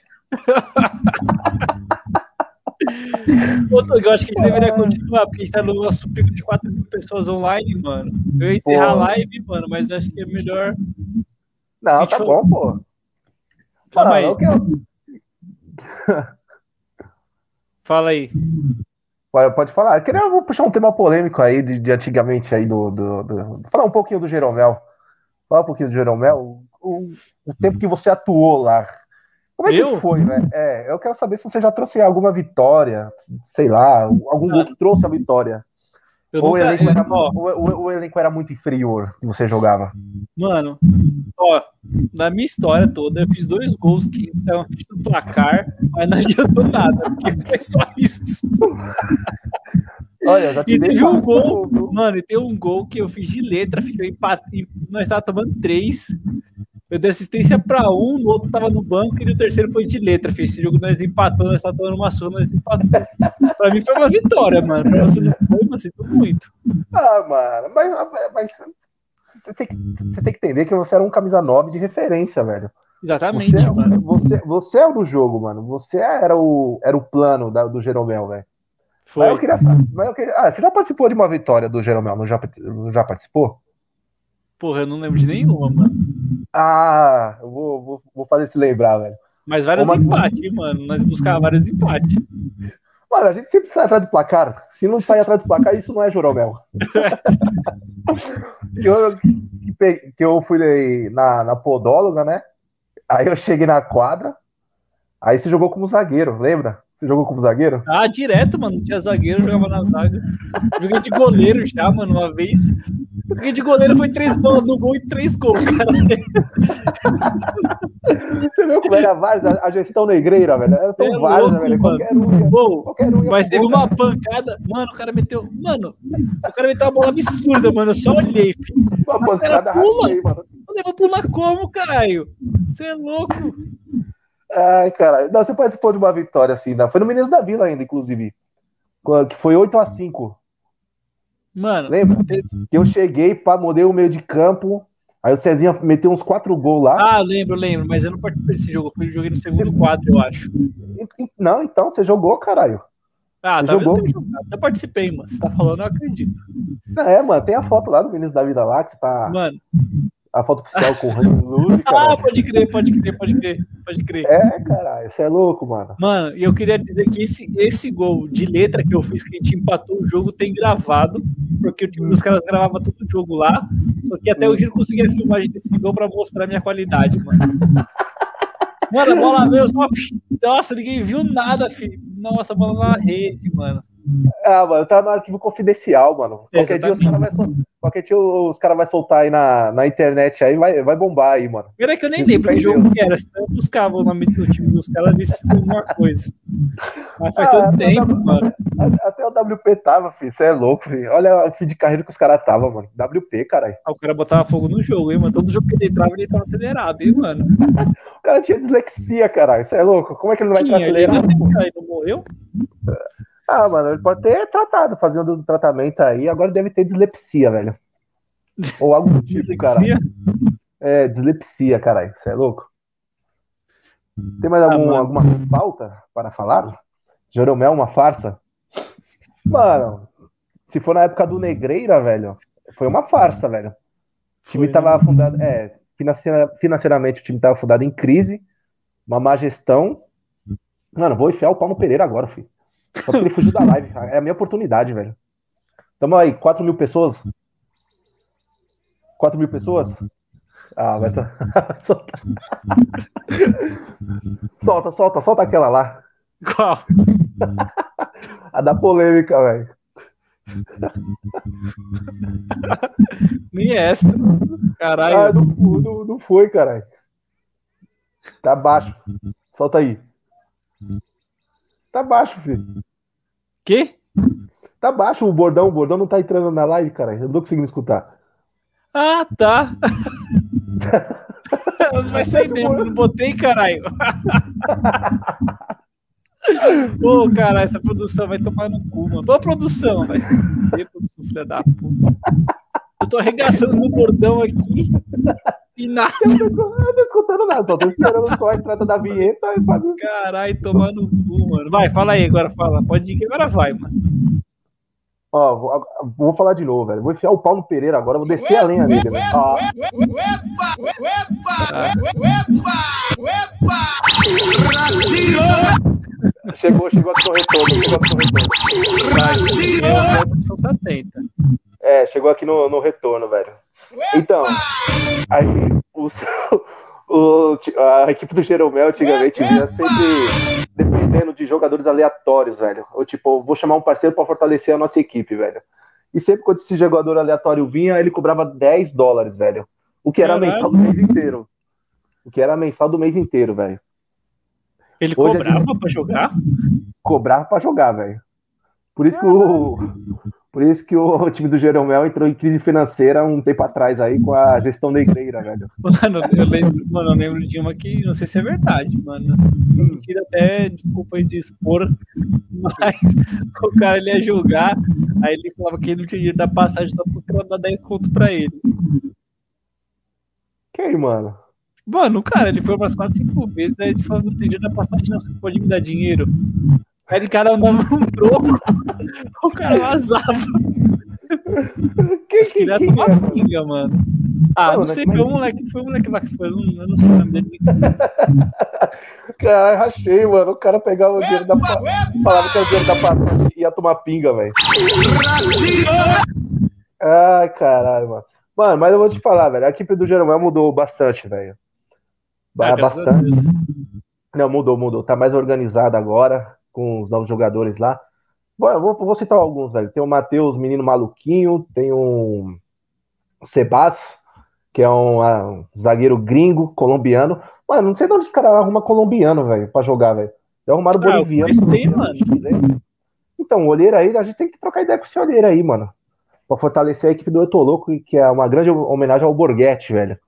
Eu acho que a gente deveria continuar, porque a gente tá no nosso pico de quatro mil pessoas online, mano. Eu ia encerrar a live, mano, mas acho que é melhor... Não, tá bom, pô. Fala aí. Fala aí. Pode falar. Eu queria eu vou puxar um tema polêmico aí de, de antigamente aí do, do, do. Falar um pouquinho do Jeromel. Falar um pouquinho do Jeromel. O, o tempo que você atuou lá. Como é que eu? foi, velho? É, eu quero saber se você já trouxe alguma vitória, sei lá, algum gol que trouxe a vitória. Eu ou, nunca, o elenco era, eu, ó, ou, ou o elenco era muito inferior que você jogava? Mano, ó, na minha história toda, eu fiz dois gols que estavam no placar, mas não adiantou nada, porque foi só isso. Olha, já te e teve um gol, gol, mano, e teve um gol que eu fiz de letra, ficou empatado, nós estávamos tomando três, eu dei assistência para um, o outro tava no banco, e o terceiro foi de letra, fez esse jogo, nós empatamos, nós estávamos tomando uma surra, nós empatamos. Pra mim foi uma vitória, mano, pra você não foi, mas sinto muito. Ah, mano, mas, mas você, tem que, você tem que entender que você era um camisa nove de referência, velho. Exatamente, você, mano. Você, você era do jogo, mano, você era o, era o plano da, do Jeromel, velho. Foi. Mas eu queria saber, mas eu queria, ah, você já participou de uma vitória do Jeromel, não já, não já participou? Porra, eu não lembro de nenhuma, mano. Ah, eu vou, vou, vou fazer se lembrar, velho. Mas vários empates, mano. Nós buscávamos vários empates. Mano, a gente sempre sai atrás do placar. Se não sair atrás do placar, isso não é Jeromel. eu, que, que eu fui na, na podóloga, né? Aí eu cheguei na quadra. Aí você jogou como zagueiro, lembra? Você jogou como zagueiro? Ah, direto, mano. Tinha zagueiro, jogava na zaga. Joguei de goleiro já, mano, uma vez. Joguei de goleiro, foi três bolas no gol e três gols, cara. Você viu como era a Varsa, a gestão negreira, velho? Era tão é Varsa, velho. Qualquer um ia, Pô, qualquer um ia mas teve uma pancada. Mano, o cara meteu. Mano, o cara meteu uma bola absurda, mano. Eu só olhei. Uma pancada rachei, mano. Eu vou pular como, caralho? Você é louco. Ai, caralho. Não, você participou de uma vitória assim, não. Foi no Minas da Vila ainda, inclusive. Que foi oito a cinco. Mano. Lembra? Teve... Que eu cheguei, pá, mudei o meio de campo. Aí o Cezinha meteu uns quatro gols lá. Ah, lembro, lembro, mas eu não participei desse jogo, porque eu joguei no segundo você... quadro, eu acho. Não, então, você jogou, caralho. Ah, tá jogou. Eu, eu participei, mano. Você tá falando, eu acredito. É, mano, tem a foto lá do Ministro da Vida lá, que você tá... Mano... A foto oficial com o Rodrigo Luz, cara. Ah, pode crer, pode crer, pode crer, pode crer. É, caralho, você é louco, mano. Mano, e eu queria dizer que esse, esse gol de letra que eu fiz, que a gente empatou o jogo, tem gravado, porque o time dos caras gravava todo o jogo lá, só que até hoje eu não conseguia filmar esse gol pra mostrar a minha qualidade, mano. Mano, a bola veio só... Nossa, ninguém viu nada, filho. Nossa, a bola na rede, mano. Ah, mano, tá no arquivo confidencial, mano. Qualquer dia, os cara vai sol... Qualquer dia os caras vão soltar aí na, na internet, aí vai, vai bombar aí, mano. Pera que eu nem lembro que jogo que era, senão eu buscava o nome do time dos caras, ver se tinha alguma coisa. Mas faz ah, todo tempo, w... mano. Até o W P tava, filho, você é louco, filho. Olha o fim de carreira que os caras tava, mano. W P, caralho. Ah, o cara botava fogo no jogo, hein, mano. Todo jogo que ele entrava, ele tava acelerado, hein, mano. O cara tinha dislexia, caralho, você é louco. Como é que ele não vai entrar acelerado? Ele não morreu? Ah, mano, ele pode ter tratado, fazendo um tratamento aí. Agora deve ter dislexia, velho. Ou algo do tipo, cara. É, dislexia, caralho. Você é louco? Tem mais algum, ah, alguma pauta para falar? Jeromel, uma farsa? Mano, se for na época do Negreira, velho, foi uma farsa, velho. O time foi, tava afundado... É, financeira, financeiramente o time tava afundado em crise. Uma má gestão. Mano, vou enfiar o pau no Pereira agora, filho. Só porque ele fugiu da live. É a minha oportunidade, velho. Tamo aí, quatro mil pessoas? quatro mil pessoas? Ah, vai soltar. Solta, solta, solta aquela lá. Qual? A da polêmica, velho. Nem essa. Caralho. Ah, não, não, não foi, caralho. Tá baixo. Solta aí. Tá baixo, filho. Que? Tá baixo o bordão, o bordão não tá entrando na live, cara. Eu não tô conseguindo escutar. Ah, tá. Vai sair mesmo, não botei, caralho. Ô, oh, cara, essa produção vai tomar no cu, mano. Boa produção, vai se fuder, produção, filha da puta. Eu tô arregaçando no bordão aqui e nada. Eu não tô, eu tô escutando nada, só tô esperando só a entrada da vinheta e fazer isso. Caralho, tomar no cu, mano. Vai, fala aí agora, fala. Pode ir que agora vai, mano. Ó, vou, vou falar de novo, velho. Vou enfiar o pau no Pereira agora, vou descer ué, a lenha nele. Ué, ah. ué, ué, ah. ué, chegou, chegou a correr todo, chegou a correr todo. Ratinho! A produção tá atenta. É, chegou aqui no, no retorno, velho. Então, aí, o, o, a equipe do Jeromel antigamente vinha sempre dependendo de jogadores aleatórios, velho. Ou tipo, vou chamar um parceiro pra fortalecer a nossa equipe, velho. E sempre quando esse jogador aleatório vinha, ele cobrava dez dólares, velho. O que era Caralho. mensal do mês inteiro. O que era mensal do mês inteiro, velho. Ele Hoje, cobrava gente... pra jogar? Cobrava pra jogar, velho. Por isso que o... Por isso que o time do Jeromel entrou em crise financeira um tempo atrás aí com a gestão negreira, velho. Mano, eu lembro, mano, eu lembro de uma que não sei se é verdade, mano. Mentira até, desculpa aí de expor, mas o cara ele ia jogar, aí ele falava que ele não tinha dinheiro da passagem só pros caras dar dez conto pra ele. Quem, mano? Mano, o cara, ele foi umas quatro, cinco vezes, aí ele falou, não tem dinheiro da passagem não, vocês podem me dar dinheiro. Aí o cara andava num troco, o cara vazava. Quem, Acho que ele ia tomar é, pinga, mano? mano. Ah, não, não sei, foi o moleque, foi o moleque lá que foi, eu não, eu não sei o nome dele. Caralho, rachei, mano, o cara pegava o dinheiro da passagem, falava que era o dinheiro da passagem e ia tomar pinga, velho. Ai, caralho, mano. Mano, mas eu vou te falar, velho, a equipe do Jeromel mudou bastante, velho. Bastante. Não, mudou, mudou. Tá mais organizado agora, com os novos jogadores lá. Bom, eu vou, vou citar alguns, velho. Tem o Matheus, menino maluquinho. Tem o Sebas, que é um, um zagueiro gringo, colombiano. Mano, não sei de onde os caras arrumam colombiano, velho, pra jogar, velho. Já arrumaram ah, boliviano. Tem, mano. Então, o olheiro aí, a gente tem que trocar ideia com esse olheiro aí, mano. Pra fortalecer a equipe do Eu Tô Louco, que é uma grande homenagem ao Borghetti, velho.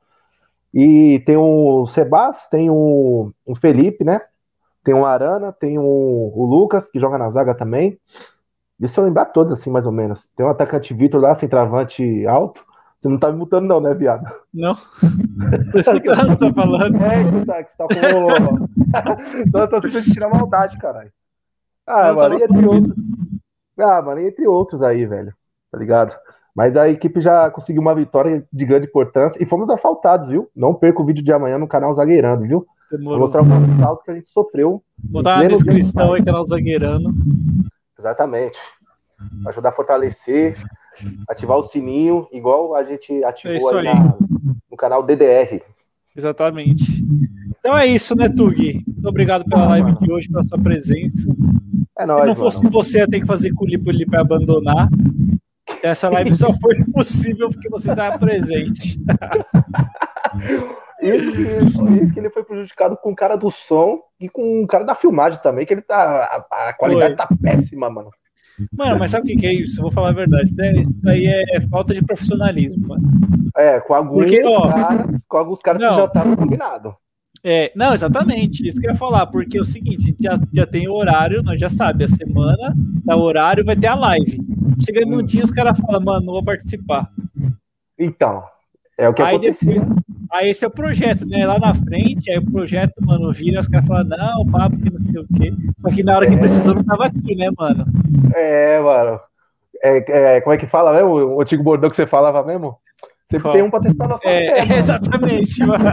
E tem o Sebas, tem o, o Felipe, né? Tem o Arana, tem o, o Lucas, que joga na zaga também. Deixa eu lembrar todos, assim, mais ou menos. Tem o atacante Vitor lá, centroavante alto. Você não tá me mutando não, né, viado? Não. Tô escutando o que você tá falando. É, tá, que você tá com... Então eu tô sentindo tirar maldade, caralho. Ah, mano, e entre outros... Ah, mano, e entre outros aí, velho. Tá ligado? Mas a equipe já conseguiu uma vitória de grande importância e fomos assaltados, viu? Não perca o vídeo de amanhã no canal Zagueirando, viu? Demorou. Vou mostrar um assalto que a gente sofreu. Botar na descrição aí, canal Zagueirando. Exatamente. Ajudar a fortalecer, ativar o sininho, igual a gente ativou é aí, aí. Na, no canal D D R. Exatamente. Então é isso, né, Tug? Muito obrigado pela live de hoje, pela sua presença. É nóis, se não fosse mano. Você, ia ter que fazer com o Lipoli para abandonar. Essa live só foi possível porque você estava presente. Isso que, isso que ele foi prejudicado com o cara do som e com o cara da filmagem também, que ele tá. A, a qualidade foi. Tá péssima, mano. Mano, mas sabe o que é isso? Eu vou falar a verdade. Isso daí, isso daí é falta de profissionalismo, mano. É, com alguns porque, ó, caras, com alguns caras não, que já estavam combinados. É, não, exatamente, isso que eu ia falar, porque é o seguinte, a gente já, já tem o horário, nós já sabe, a semana, tá o horário, vai ter a live. Chega no dia, os caras falam, mano, não vou participar. Então, é o que aí aconteceu. Depois, aí esse é o projeto, né, lá na frente, aí o projeto, mano, vira, os caras falam, não, papo, que não sei o quê. Só que na hora é. Que precisou, não tava aqui, né, mano? É, mano, é, é, como é que fala, né, o, o antigo bordão que você falava mesmo? Sempre qual? Tem um pra testar a nossa é, fé. É, exatamente, mano.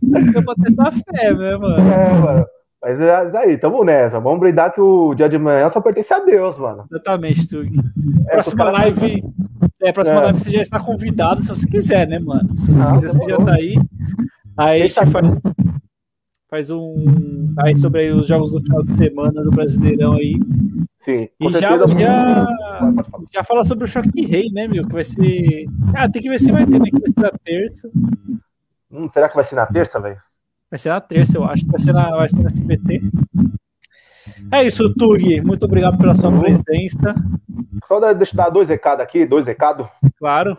Tem um pra testar a fé, né, mano? É, mano. Mas, mas aí, tamo nessa. Vamos brindar que o dia de manhã só pertence a Deus, mano. Exatamente, Tug. É, próxima live. É, próxima é. Live você já está convidado, se você quiser, né, mano? Se você ah, quiser, tá você já tá aí. Aí deixa a gente faz, faz um. Aí sobre aí os jogos do final de semana do Brasileirão aí. Sim, e já, já, já fala sobre o Choque Rei, né, meu? Que vai ser. Ah, tem que ver se vai ter, né? Que vai ser na terça. Hum, será que vai ser na terça, velho? Vai ser na terça, eu acho. Vai ser na, vai ser na S B T. É isso, Tug. Muito obrigado pela sua presença. Só deixa eu dar dois recados aqui, dois recados. Claro.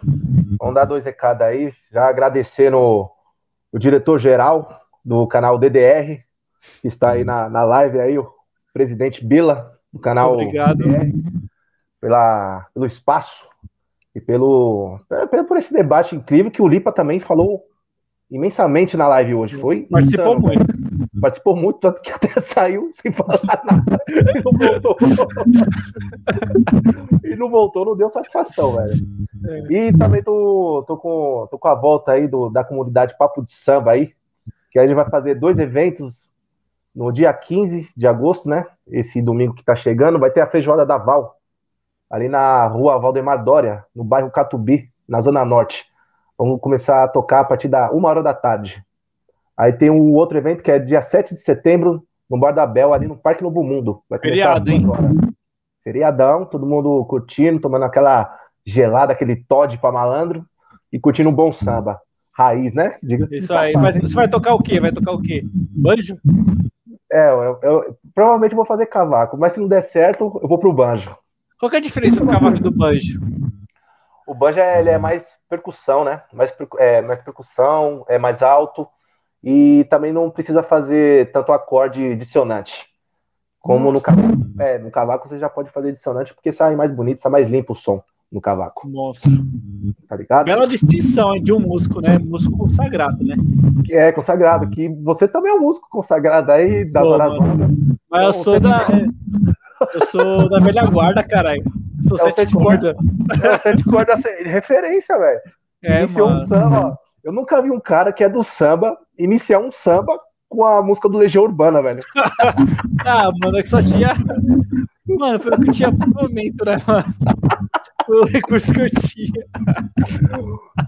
Vamos dar dois recados aí. Já agradecendo o, o diretor-geral do canal D D R, que está aí na, na live aí, o presidente Bila. Do canal obrigado. D D R, pela, pelo espaço e pelo, pelo por esse debate incrível que o Lipa também falou imensamente na live hoje. Foi participou insano, muito. Velho. Participou muito, tanto que até saiu sem falar nada. E não voltou. E não voltou, não deu satisfação, velho. É. E também tô, tô, com, tô com a volta aí do, da comunidade Papo de Samba aí, que a gente vai fazer dois eventos no dia quinze de agosto, né? Esse domingo que tá chegando, vai ter a feijoada da Val, ali na rua Valdemar Dória, no bairro Catubi, na Zona Norte. Vamos começar a tocar a partir da uma hora da tarde. Aí tem um outro evento que é dia sete de setembro, no Bar da Bel, ali no Parque Novo Mundo. Vai começar feriado, hein? Feriadão, todo mundo curtindo, tomando aquela gelada, aquele Todd pra malandro, e curtindo um bom samba. Raiz, né? Diga-se isso aí, mas você vai tocar o quê? Vai tocar o quê? Banjo? É, eu, eu provavelmente vou fazer cavaco, mas se não der certo, eu vou pro banjo. Qual que é a diferença do cavaco e do banjo? O banjo ele é mais percussão, né? Mais, é, mais percussão, é mais alto e também não precisa fazer tanto acorde dissonante. Como nossa. No cavaco. É, no cavaco você já pode fazer dissonante porque sai mais bonito, sai mais limpo o som no cavaco. Nossa. Tá ligado? Bela distinção hein, de um músico, né? Músico consagrado, né? Que é consagrado, que você também é um músico consagrado aí das horas vagas. Mas eu sou da. Eu sou da velha guarda, caralho. Sou é sete cordas. Corda. É sete cordas referência, velho. É, iniciou mano. Um samba, ó. Eu nunca vi um cara que é do samba iniciar um samba com a música do Legião Urbana, velho. Ah, mano, é que só tinha. Mano, foi o que eu tinha pro momento, né, mano? O recurso que eu tinha.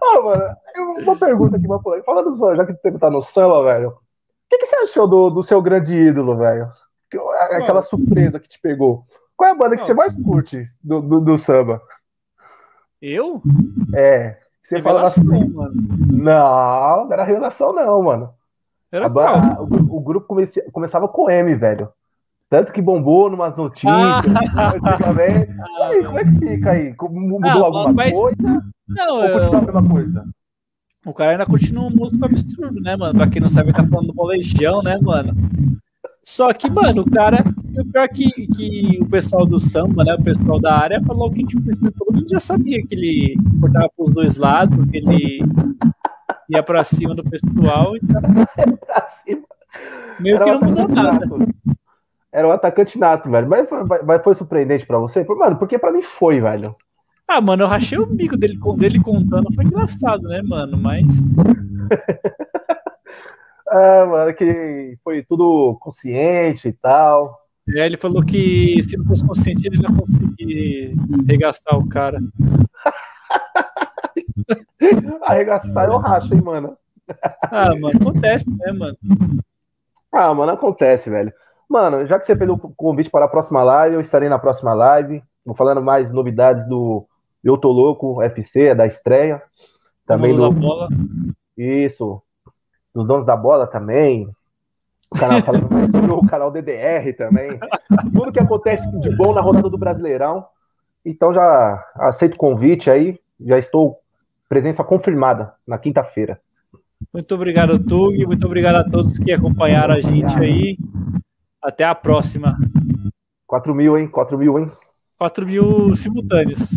Ó, oh, mano, uma pergunta aqui, uma falando só, já que o tempo tá no samba, velho. O que, que você achou do, do seu grande ídolo, velho? Aquela surpresa que te pegou. Qual é a banda que você mais curte do, do, do samba? Eu? É. Você revelação, fala assim, mano. Não, não era revelação, não, mano. Era a banda, o, o grupo comece, começava com M, velho. Tanto que bombou numas notícias. Ah, antigamente. Ah, aí, como é que fica aí? Mudou ah, alguma mas... coisa? Não, ou continua eu... a mesma coisa? O cara ainda continua um músico absurdo, né, mano? Pra quem não sabe, tá falando do molejão, né, mano? Só que, mano, o cara... O pior que, que o pessoal do samba, né, o pessoal da área, falou que, tipo, todo mundo já sabia que ele cortava pros dois lados, que ele ia pra cima do pessoal e tal. Pra cima. Meio era que não mudou nada. Nato. Era um atacante nato, velho. Mas foi, mas foi surpreendente pra você? Mano, porque pra mim foi, velho. Ah, mano, eu rachei o bico dele, dele contando, foi engraçado, né, mano? Mas... ah, mano, que foi tudo consciente e tal. É, ele falou que se não fosse consciente, ele não conseguia arregaçar o cara. Arregaçar eu racho, hein, mano? Ah, mano, acontece, né, mano? Ah, mano, acontece, velho. Mano, já que você perdeu o convite para a próxima live, eu estarei na próxima live. Vou falando mais novidades do Eu Tô Louco F C, da estreia. Também Donos do... da Bola. Isso. Dos Donos da Bola também. O canal falando mais sobre o canal D D R também. Tudo que acontece de bom na rodada do Brasileirão. Então já aceito o convite aí. Já estou presença confirmada na quinta-feira. Muito obrigado, Tug. Muito obrigado a todos que acompanharam a gente aí. Até a próxima. quatro mil, hein? quatro mil, hein? quatro mil simultâneos.